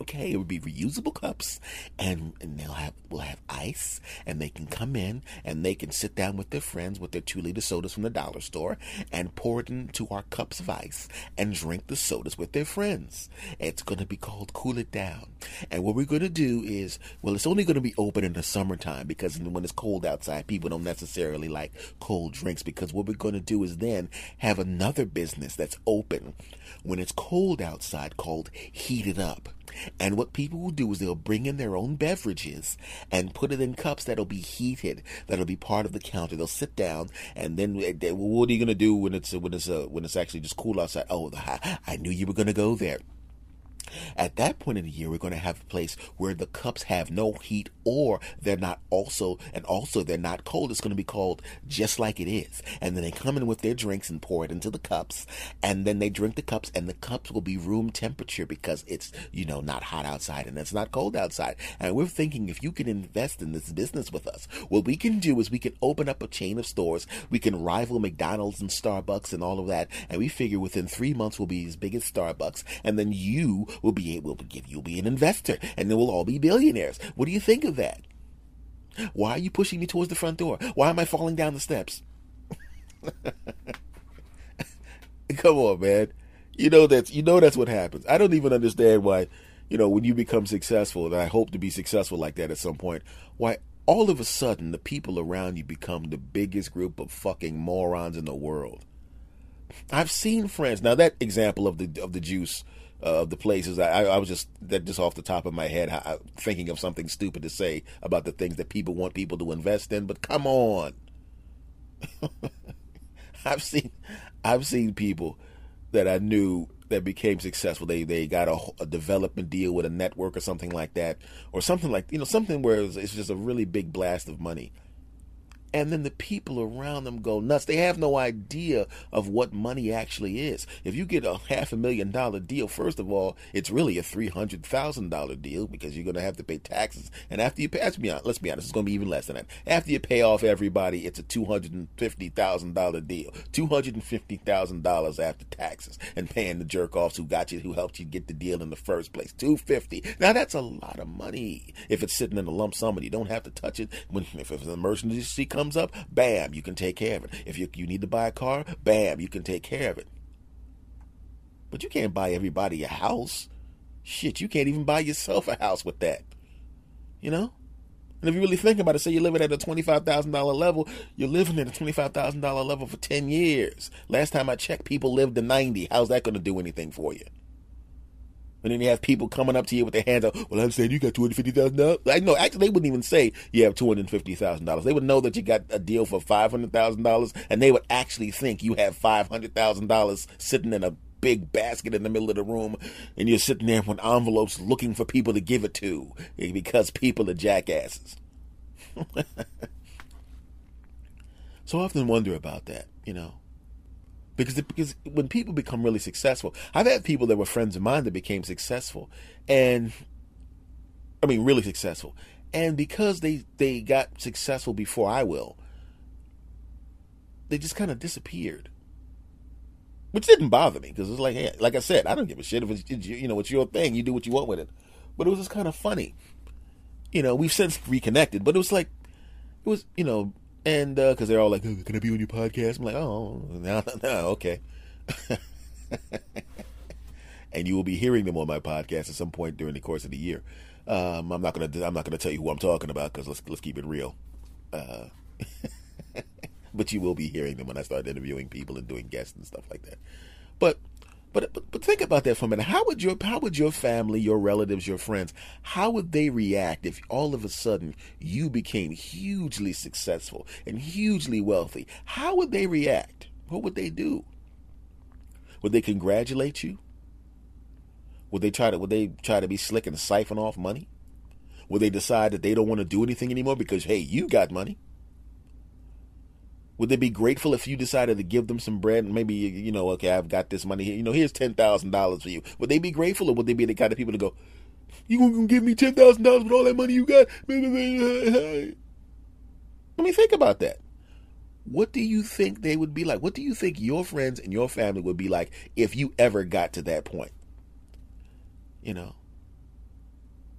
Okay, it would be reusable cups, and, and they'll have we'll have ice, and they can come in and they can sit down with their friends with their two liter sodas from the dollar store and pour it into our cups of ice and drink the sodas with their friends. It's going to be called Cool It Down, and what we're going to do is, well, it's only going to be open in the summertime because when it's cold outside, people don't necessarily like cold drinks. Because what we're going to do is then have another business that's open when it's cold outside called Heat It Up. And what people will do is they'll bring in their own beverages and put it in cups that'll be heated, that'll be part of the counter. They'll sit down, and then they, what are you gonna do when it's when it's uh, when it's actually just cool outside? Oh, I, I knew you were gonna go there. At that point in the year, we're going to have a place where the cups have no heat, or they're not also, and also they're not cold. It's going to be called Just Like It Is. And then they come in with their drinks and pour it into the cups, and then they drink the cups, and the cups will be room temperature because it's, you know, not hot outside and it's not cold outside. And we're thinking, if you can invest in this business with us, what we can do is we can open up a chain of stores. We can rival McDonald's and Starbucks and all of that. And we figure within three months we'll be as big as Starbucks, and then you We'll be able to give you'll be an investor, and then we'll all be billionaires. What do you think of that? Why are you pushing me towards the front door? Why am I falling down the steps? Come on, man. You know that's you know that's what happens. I don't even understand why, you know, when you become successful, and I hope to be successful like that at some point, why all of a sudden the people around you become the biggest group of fucking morons in the world. I've seen friends. Now, that example of the of the juice. Of uh, the places, I, I was just that just off the top of my head, I, thinking of something stupid to say about the things that people want people to invest in. But come on, I've seen, I've seen people that I knew that became successful. They they got a, a development deal with a network or something like that, or something like you know something where it's, it's just a really big blast of money. And then the people around them go nuts. They have no idea of what money actually is. If you get a half a million dollar deal, first of all, it's really a three hundred thousand dollars deal because you're going to have to pay taxes. And after you pay, let's be honest, let's be honest, it's going to be even less than that. After you pay off everybody, it's a two hundred fifty thousand dollars deal. two hundred fifty thousand dollars after taxes and paying the jerk-offs who got you, who helped you get the deal in the first place. two hundred fifty thousand dollars. Now, that's a lot of money. If it's sitting in a lump sum and you don't have to touch it, when, if it's an emergency comes, comes up, bam, you can take care of it. If you, you need to buy a car, bam, you can take care of it. But you can't buy everybody a house. Shit, you can't even buy yourself a house with that. You know? And if you really think about it, say you're living at a twenty-five thousand dollars level, you're living at a twenty-five thousand dollars level for ten years. Last time I checked, people lived to ninety. How's that going to do anything for you? And then you have people coming up to you with their hands up, well, I'm saying you got two hundred fifty thousand dollars. Like, no, actually, they wouldn't even say you have two hundred fifty thousand dollars. They would know that you got a deal for five hundred thousand dollars, and they would actually think you have five hundred thousand dollars sitting in a big basket in the middle of the room, and you're sitting there with envelopes looking for people to give it to because people are jackasses. So I often wonder about that, you know, because it, because when people become really successful, I've had people that were friends of mine that became successful, and I mean really successful, and because they they got successful before I will, they just kind of disappeared. Which didn't bother me, because it's like, hey, like I said, I don't give a shit if it's, you know, it's your thing. You do what you want with it. But it was just kind of funny. You know, we've since reconnected, but it was like, it was, you know, and because uh, they're all like, oh, can I be on your podcast? I'm like, oh, no, no, okay. And you will be hearing them on my podcast at some point during the course of the year. Um, I'm not gonna, I'm not gonna tell you who I'm talking about, because let's let's keep it real. Uh, But you will be hearing them when I start interviewing people and doing guests and stuff like that. But, but, but think about that for a minute. How would your, how would your family, your relatives, your friends, how would they react if all of a sudden you became hugely successful and hugely wealthy? How would they react? What would they do? Would they congratulate you? Would they try to, would they try to be slick and siphon off money? Would they decide that they don't want to do anything anymore because, hey, you got money? Would they be grateful if you decided to give them some bread and maybe, you know, okay, I've got this money here. You know, here's ten thousand dollars for you. Would they be grateful, or would they be the kind of people to go, you gonna give me ten thousand dollars with all that money you got? I mean, think about that. What do you think they would be like? What do you think your friends and your family would be like if you ever got to that point? You know,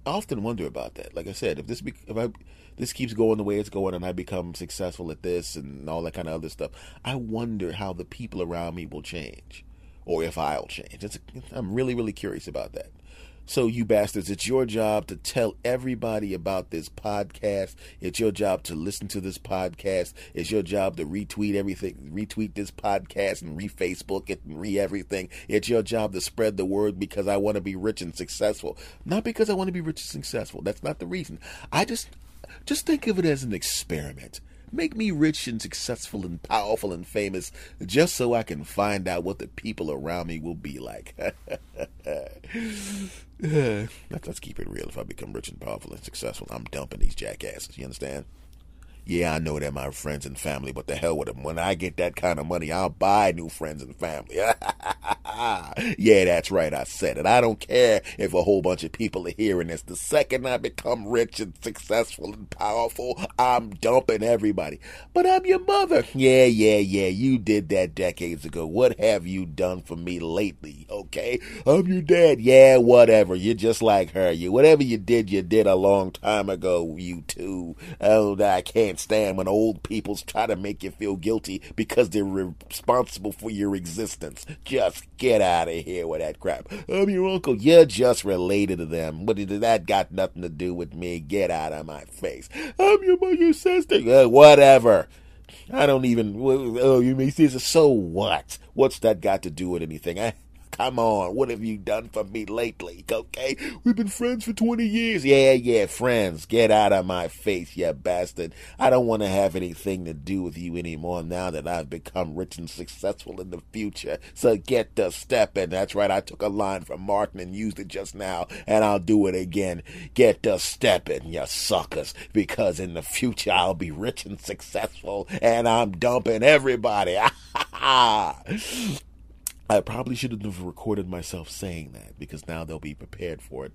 I often wonder about that. Like I said, if this be, if I... this keeps going the way it's going and I become successful at this and all that kind of other stuff, I wonder how the people around me will change, or if I'll change. It's, I'm really, really curious about that. So you bastards, it's your job to tell everybody about this podcast. It's your job to listen to this podcast. It's your job to retweet everything, retweet this podcast and re-Facebook it and re-everything. It's your job to spread the word, because I want to be rich and successful. Not because I want to be rich and successful. That's not the reason. I just... Just think of it as an experiment. Make me rich and successful and powerful and famous, just so I can find out what the people around me will be like. Let's keep it real. If I become rich and powerful and successful, I'm dumping these jackasses. You understand? Yeah, I know they're my friends and family, but the hell with them. When I get that kind of money, I'll buy new friends and family. Yeah, that's right. I said it. I don't care if a whole bunch of people are hearing this. The second I become rich and successful and powerful, I'm dumping everybody. But I'm your mother. Yeah, yeah, yeah. You did that decades ago. What have you done for me lately? Okay. I'm your dad. Yeah, whatever. You're just like her. You, whatever you did, you did a long time ago, you two. Oh, I can't stand when old people try to make you feel guilty because they're responsible for your existence. Just get out of here with that crap. I'm your uncle. You're just related to them. But that got nothing to do with me. Get out of my face. I'm your mother, your sister. Uh, whatever. I don't even. Oh, you mean this? So what? What's that got to do with anything? I. Come on, what have you done for me lately, okay? We've been friends for twenty years. Yeah, yeah, friends. Get out of my face, you bastard. I don't want to have anything to do with you anymore now that I've become rich and successful in the future. So get the step in. That's right, I took a line from Martin and used it just now, and I'll do it again. Get the step in, you suckers, because in the future I'll be rich and successful, and I'm dumping everybody. I probably shouldn't have recorded myself saying that, because now they'll be prepared for it,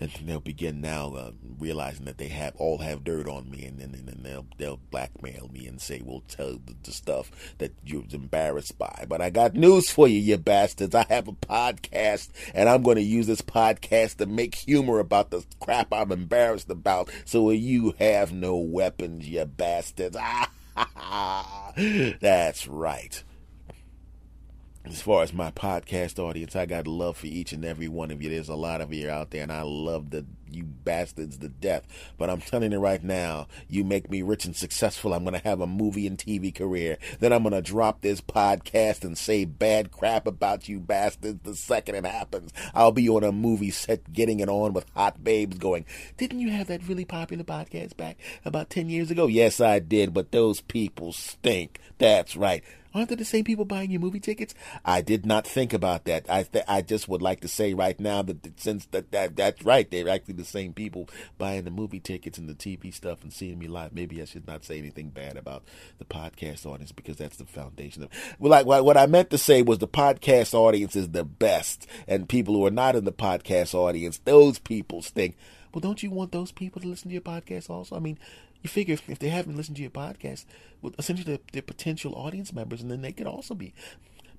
and they'll begin now uh, realizing that they have all have dirt on me, and then and, and they'll they'll blackmail me and say, "We'll tell the, the stuff that you're embarrassed by." But I got news for you, you bastards! I have a podcast, and I'm going to use this podcast to make humor about the crap I'm embarrassed about. So you have no weapons, you bastards! Ah! That's right. As far as my podcast audience, I got love for each and every one of you. There's a lot of you out there, and I love the you bastards to death. But I'm telling you right now, you make me rich and successful, I'm going to have a movie and T V career. Then I'm going to drop this podcast and say bad crap about you bastards the second it happens. I'll be on a movie set getting it on with hot babes going, didn't you have that really popular podcast back about ten years ago? Yes, I did, but those people stink. That's right. Aren't there the same people buying your movie tickets? I did not think about that. I th- I just would like to say right now that since that, that that's right, they're actually the same people buying the movie tickets and the T V stuff and seeing me live. Maybe I should not say anything bad about the podcast audience because that's the foundation of. Well, like what I meant to say was the podcast audience is the best, and people who are not in the podcast audience, those people stink. Well, don't you want those people to listen to your podcast also? I mean. You figure if, if they haven't listened to your podcast, well, essentially they're, they're potential audience members, and then they could also be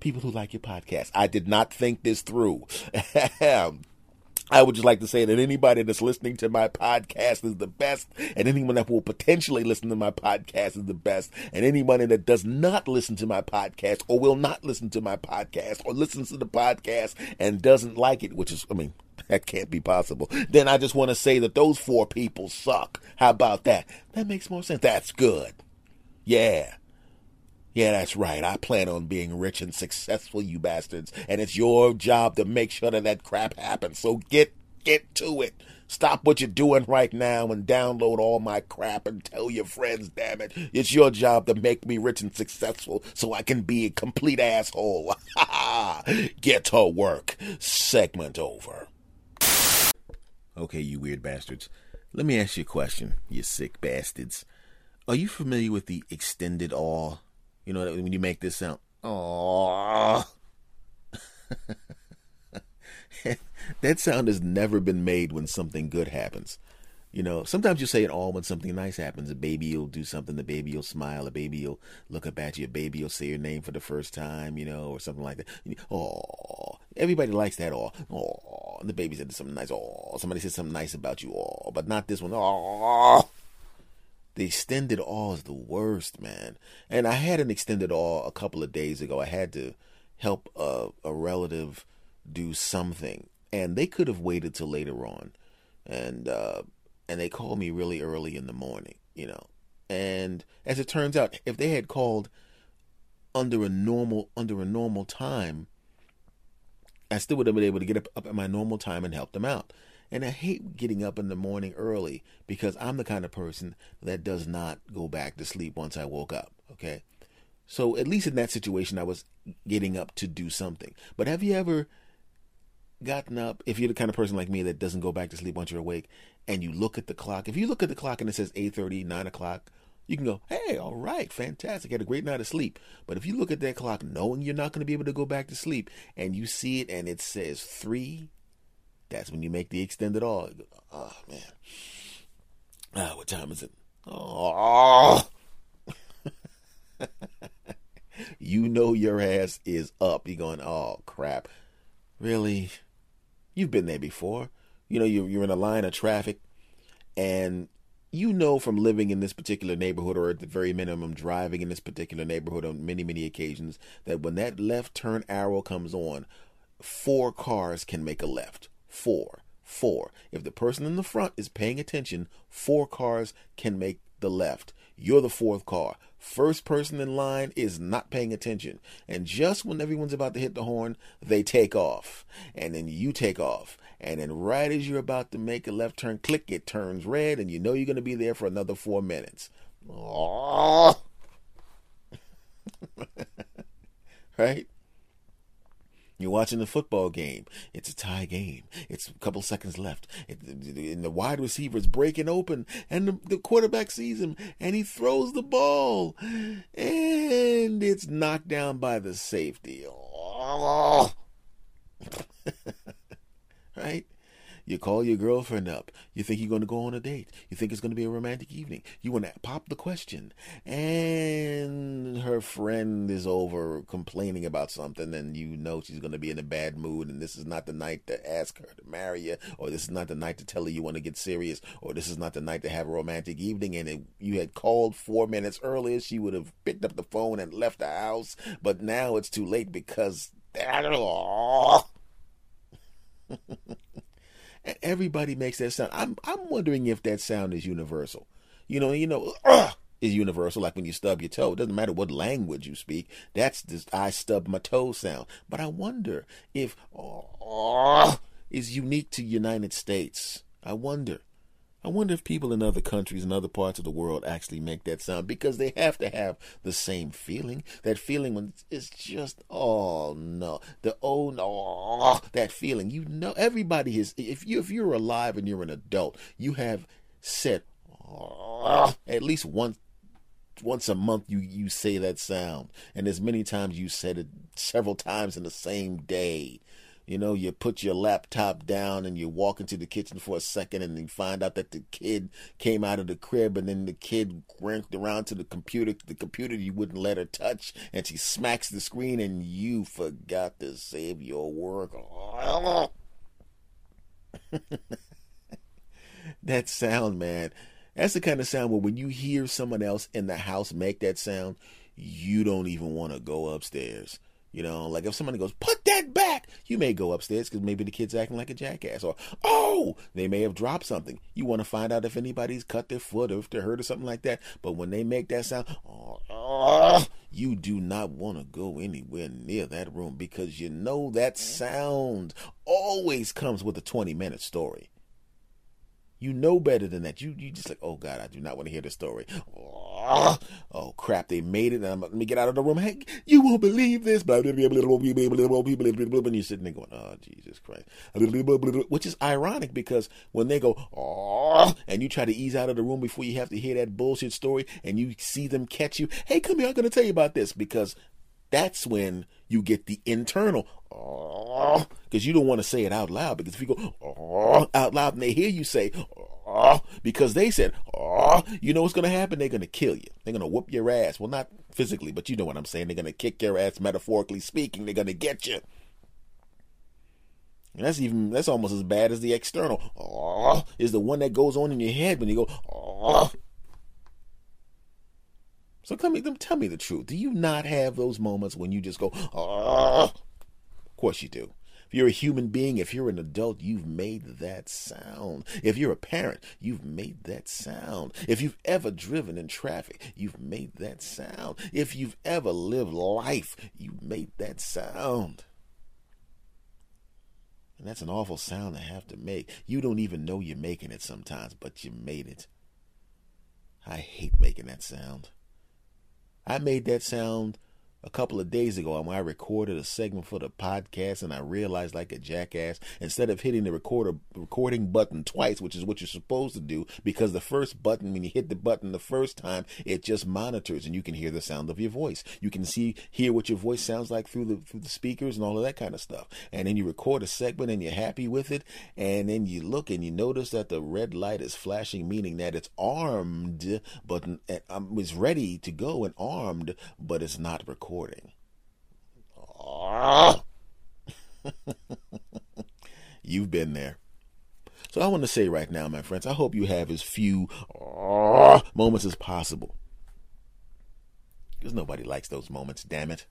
people who like your podcast. I did not think this through. I would just like to say that anybody that's listening to my podcast is the best, and anyone that will potentially listen to my podcast is the best, and anyone that does not listen to my podcast or will not listen to my podcast or listens to the podcast and doesn't like it, which is, I mean, that can't be possible. Then I just want to say that those four people suck. How about that? That makes more sense. That's good. Yeah. Yeah, that's right. I plan on being rich and successful, you bastards. And it's your job to make sure that that crap happens. So get get to it. Stop what you're doing right now and download all my crap and tell your friends, damn it. It's your job to make me rich and successful so I can be a complete asshole. Get to work. Segment over. Okay, you weird bastards. Let me ask you a question, you sick bastards. Are you familiar with the extended aw? You know, when you make this sound, aww. That sound has never been made when something good happens. You know, sometimes you say it all when something nice happens. A baby will do something. The baby will smile. A baby will look up at you. A baby will say your name for the first time, you know, or something like that. Aww. Everybody likes that aw. Aww. The baby said something nice. Aww. Somebody said something nice about you. Aww. But not this one. Aww. The extended awe is the worst, man. And I had an extended awe a couple of days ago. I had to help a, a relative do something. And they could have waited till later on. And uh, and they called me really early in the morning, you know. And as it turns out, if they had called under a normal under a normal time, I still would have been able to get up, up at my normal time and help them out. And I hate getting up in the morning early because I'm the kind of person that does not go back to sleep once I woke up, okay? So at least in that situation, I was getting up to do something. But have you ever gotten up, if you're the kind of person like me that doesn't go back to sleep once you're awake, and you look at the clock, if you look at the clock and it says eight thirty, nine o'clock, you can go, hey, all right, fantastic, had a great night of sleep. But if you look at that clock knowing you're not going to be able to go back to sleep, and you see it and it says three, that's when you make the extended awe. Oh, man. Ah, oh, what time is it? Oh. You know your ass is up. You're going, oh, crap. Really? You've been there before. You know, you're, you're in a line of traffic. And you know from living in this particular neighborhood, or at the very minimum driving in this particular neighborhood on many, many occasions, that when that left turn arrow comes on, four cars can make a left. Four. Four. If the person in the front is paying attention, four cars can make the left. You're the fourth car. First person in line is not paying attention. And just when everyone's about to hit the horn, they take off. And then you take off. And then right as you're about to make a left turn, click, it turns red, and you know you're going to be there for another four minutes. Oh. Right? You're watching the football game. It's a tie game. It's a couple seconds left. It, and the wide receiver's breaking open. And the, the quarterback sees him. And he throws the ball. And it's knocked down by the safety. Oh. Right? You call your girlfriend up. You think you're going to go on a date. You think it's going to be a romantic evening. You want to pop the question. And her friend is over complaining about something, and you know she's going to be in a bad mood, and this is not the night to ask her to marry you, or this is not the night to tell her you want to get serious, or this is not the night to have a romantic evening. And if you had called four minutes earlier, she would have picked up the phone and left the house. But now it's too late because... And everybody makes that sound. I'm I'm wondering if that sound is universal. You know, you know, uh, is universal. Like when you stub your toe, it doesn't matter what language you speak. That's this I stub my toe sound. But I wonder if uh, is unique to United States. I wonder. I wonder if people in other countries and other parts of the world actually make that sound, because they have to have the same feeling. That feeling when it's just, oh no, the oh no, that feeling. You know, everybody is. If you if you're alive and you're an adult, you have said oh, at least once once a month. You you say that sound, and as many times you said it several times in the same day. You know, you put your laptop down and you walk into the kitchen for a second and you find out that the kid came out of the crib, and then the kid ranked around to the computer, the computer you wouldn't let her touch, and she smacks the screen and you forgot to save your work. That sound, man, that's the kind of sound where when you hear someone else in the house make that sound, you don't even want to go upstairs. You know, like if somebody goes, put that back, you may go upstairs because maybe the kid's acting like a jackass, or, oh, they may have dropped something. You want to find out if anybody's cut their foot or if they're hurt or something like that. But when they make that sound, oh, oh, you do not want to go anywhere near that room, because you know that sound always comes with a twenty minute story. You know better than that. You you just like, oh, God, I do not want to hear this story. Oh, oh crap, they made it. And I'm, let me get out of the room. Hey, you won't believe this. And you're sitting there going, oh, Jesus Christ. Which is ironic, because when they go, oh, and you try to ease out of the room before you have to hear that bullshit story, and you see them catch you. Hey, come here, I'm going to tell you about this. Because that's when you get the internal, oh, because you don't want to say it out loud. Because if you go oh, out loud and they hear you say, oh, because they said, oh, you know what's going to happen? They're going to kill you. They're going to whoop your ass. Well, not physically, but you know what I'm saying. They're going to kick your ass, metaphorically speaking. They're going to get you. And that's even that's almost as bad as the external. Oh, is the one that goes on in your head when you go, oh. So tell me, tell me the truth. Do you not have those moments when you just go, oh? Of course you do. If you're a human being, if you're an adult, you've made that sound. If you're a parent, you've made that sound. If you've ever driven in traffic, you've made that sound. If you've ever lived life, you've made that sound. And that's an awful sound to have to make. You don't even know you're making it sometimes, but you made it. I hate making that sound. I made that sound a couple of days ago when I recorded a segment for the podcast, and I realized, like a jackass, instead of hitting the recorder recording button twice, which is what you're supposed to do, because the first button, when you hit the button the first time, it just monitors and you can hear the sound of your voice. You can see, hear what your voice sounds like through the through the speakers and all of that kind of stuff. And then you record a segment and you're happy with it, and then you look and you notice that the red light is flashing, meaning that it's armed, but um, it's ready to go and armed, but it's not recorded. You've been there. So I want to say right now, my friends, I hope you have as few uh, moments as possible, because nobody likes those moments. Damn it,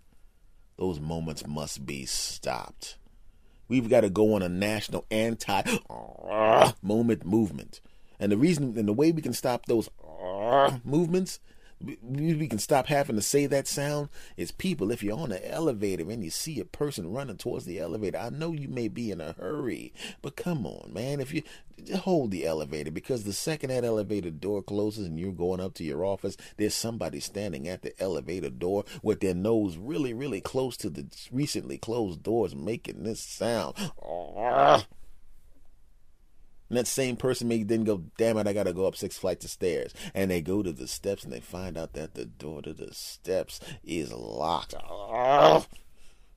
those moments must be stopped. We've got to go on a national anti uh, moment movement, and the reason and the way we can stop those uh, movements. We can stop having to say that sound is, people, if you're on an elevator and you see a person running towards the elevator, I know you may be in a hurry, but come on, man, if you hold the elevator, because the second that elevator door closes and you're going up to your office, there's somebody standing at the elevator door with their nose really, really close to the recently closed doors, making this sound. And that same person may then go, damn it, I got to go up six flights of stairs. And they go to the steps and they find out that the door to the steps is locked.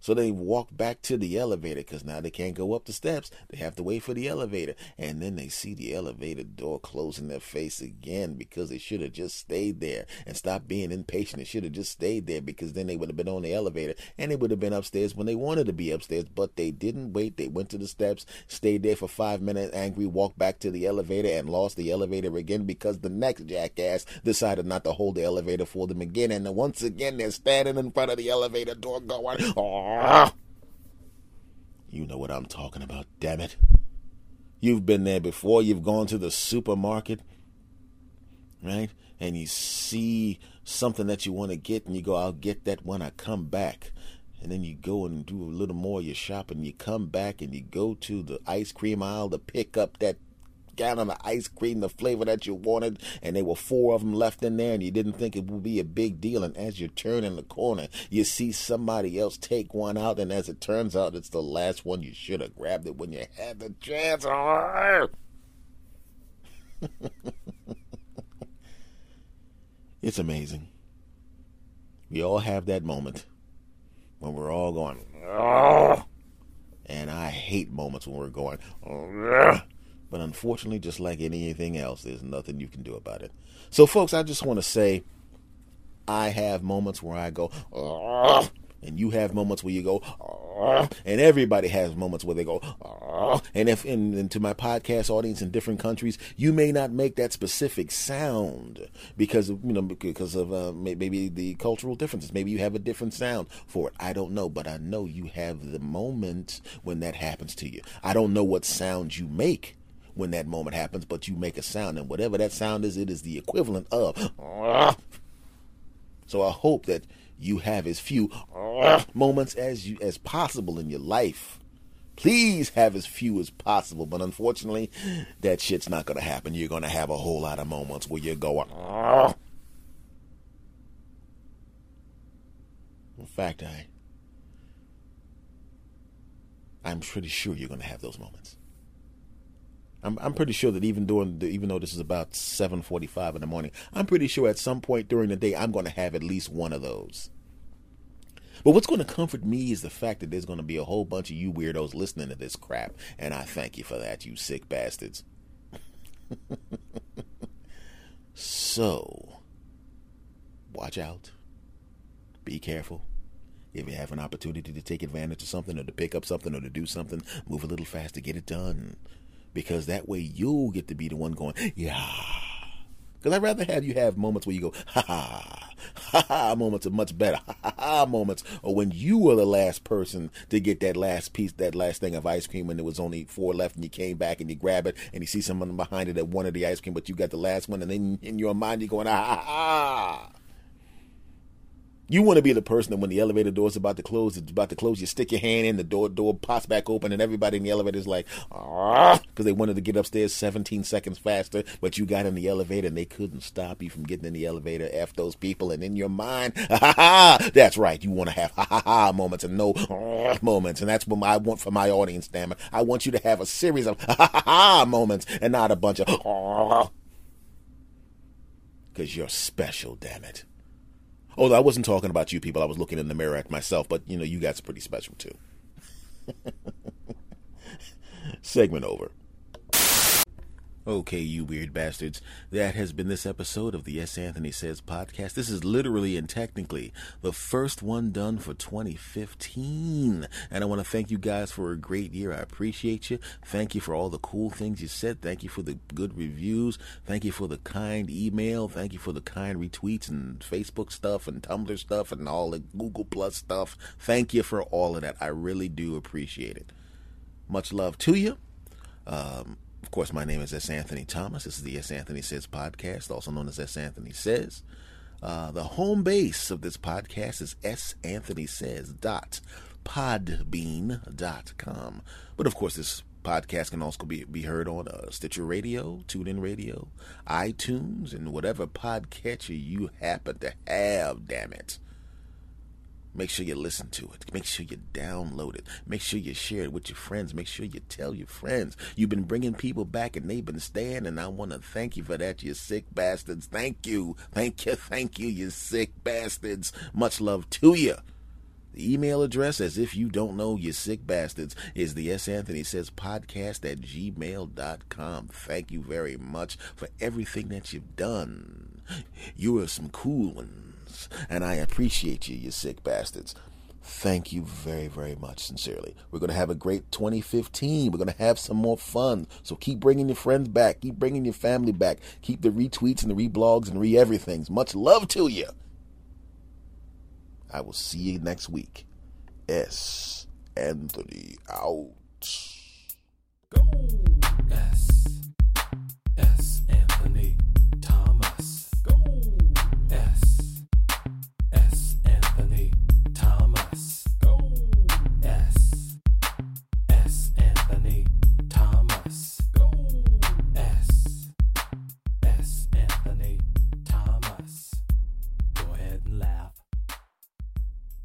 So they walk back to the elevator because now they can't go up the steps. They have to wait for the elevator. And then they see the elevator door close in their face again because they should have just stayed there and stopped being impatient. They should have just stayed there because then they would have been on the elevator and they would have been upstairs when they wanted to be upstairs. But they didn't wait. They went to the steps, stayed there for five minutes, angry, walked back to the elevator and lost the elevator again because the next jackass decided not to hold the elevator for them again. And once again, they're standing in front of the elevator door going, oh. You know what I'm talking about, damn it. You've been there before. You've gone to the supermarket, right? And you see something that you want to get, and you go, I'll get that when I come back. And then you go and do a little more of your shopping. You come back, and you go to the ice cream aisle to pick up that gallon of ice cream, the flavor that you wanted, and there were four of them left in there, and you didn't think it would be a big deal. And as you turn in the corner, you see somebody else take one out, and as it turns out, it's the last one. You should have grabbed it when you had the chance. It's amazing. We all have that moment when we're all going, oh! And I hate moments when we're going, oh! But unfortunately, just like anything else, there's nothing you can do about it. So, folks, I just want to say I have moments where I go, oh, and you have moments where you go, oh, and everybody has moments where they go, oh. And if and, and to my podcast audience in different countries, you may not make that specific sound because of, you know, because of uh, maybe the cultural differences. Maybe you have a different sound for it. I don't know, but I know you have the moment when that happens to you. I don't know what sound you make when that moment happens, but you make a sound, and whatever that sound is, it is the equivalent of so I hope that you have as few moments as you as possible in your life. Please have as few as possible, but unfortunately that shit's not going to happen. You're going to have a whole lot of moments where you're going, in fact, I I'm pretty sure you're going to have those moments. I'm I'm pretty sure that even during the, even though this is about seven forty-five in the morning, I'm pretty sure at some point during the day I'm going to have at least one of those. But what's going to comfort me is the fact that there's going to be a whole bunch of you weirdos listening to this crap, and I thank you for that, you sick bastards. So, watch out. Be careful. If you have an opportunity to take advantage of something or to pick up something or to do something, move a little fast to get it done. Because that way you'll get to be the one going, yeah. Because I'd rather have you have moments where you go, ha ha, ha ha moments are much better, ha ha, ha moments, or when you were the last person to get that last piece, that last thing of ice cream when there was only four left and you came back and you grab it and you see someone behind it that wanted the ice cream but you got the last one, and then in your mind you're going, ha ha ha. You want to be the person that when the elevator door is about to close, it's about to close, you stick your hand in, the door door pops back open, and everybody in the elevator is like, ah, because they wanted to get upstairs seventeen seconds faster, but you got in the elevator, and they couldn't stop you from getting in the elevator. F those people, and in your mind, ha ha ha, that's right, you want to have ha ha ha moments and no ah, moments, and that's what I want for my audience, damn it. I want you to have a series of ha ha ha moments and not a bunch of ah, because you're special, damn it. Although I wasn't talking about you people. I was looking in the mirror at myself. But, you know, you guys are pretty special, too. Segment over. Okay, you weird bastards. That has been this episode of the Yes Anthony Says podcast. This is literally and technically the first one done for twenty fifteen. And I want to thank you guys for a great year. I appreciate you. Thank you for all the cool things you said. Thank you for the good reviews. Thank you for the kind email. Thank you for the kind retweets and Facebook stuff and Tumblr stuff and all the Google Plus stuff. Thank you for all of that. I really do appreciate it. Much love to you. Um... Of course, my name is S. Anthony Thomas. This is the S. Anthony Says podcast, also known as S. Anthony Says. Uh, the home base of this podcast is s anthony says dot podbean dot com. But, of course, this podcast can also be, be heard on uh, Stitcher Radio, TuneIn Radio, iTunes, and whatever podcatcher you happen to have, damn it. Make sure you listen to it. Make sure you download it. Make sure you share it with your friends. Make sure you tell your friends. You've been bringing people back and they've been staying, and I want to thank you for that, you sick bastards. Thank you. Thank you. Thank you, you sick bastards. Much love to you. The email address, as if you don't know, you sick bastards, is the S. Anthony Says Podcast at gmail dot com. Thank you very much for everything that you've done. You are some cool ones, and I appreciate you, you sick bastards. Thank you very, very much, sincerely. We're going to have a great twenty fifteen. We're going to have some more fun. So keep bringing your friends back. Keep bringing your family back. Keep the retweets and the reblogs and re-everythings. Much love to you. I will see you next week. S. Anthony out. Go. S. S. Anthony Thomas. Go. S. S. Anthony Thomas. Go. S. S. Anthony Thomas. Go. S. S. Anthony Thomas. Go ahead and laugh.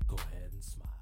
Go ahead and smile.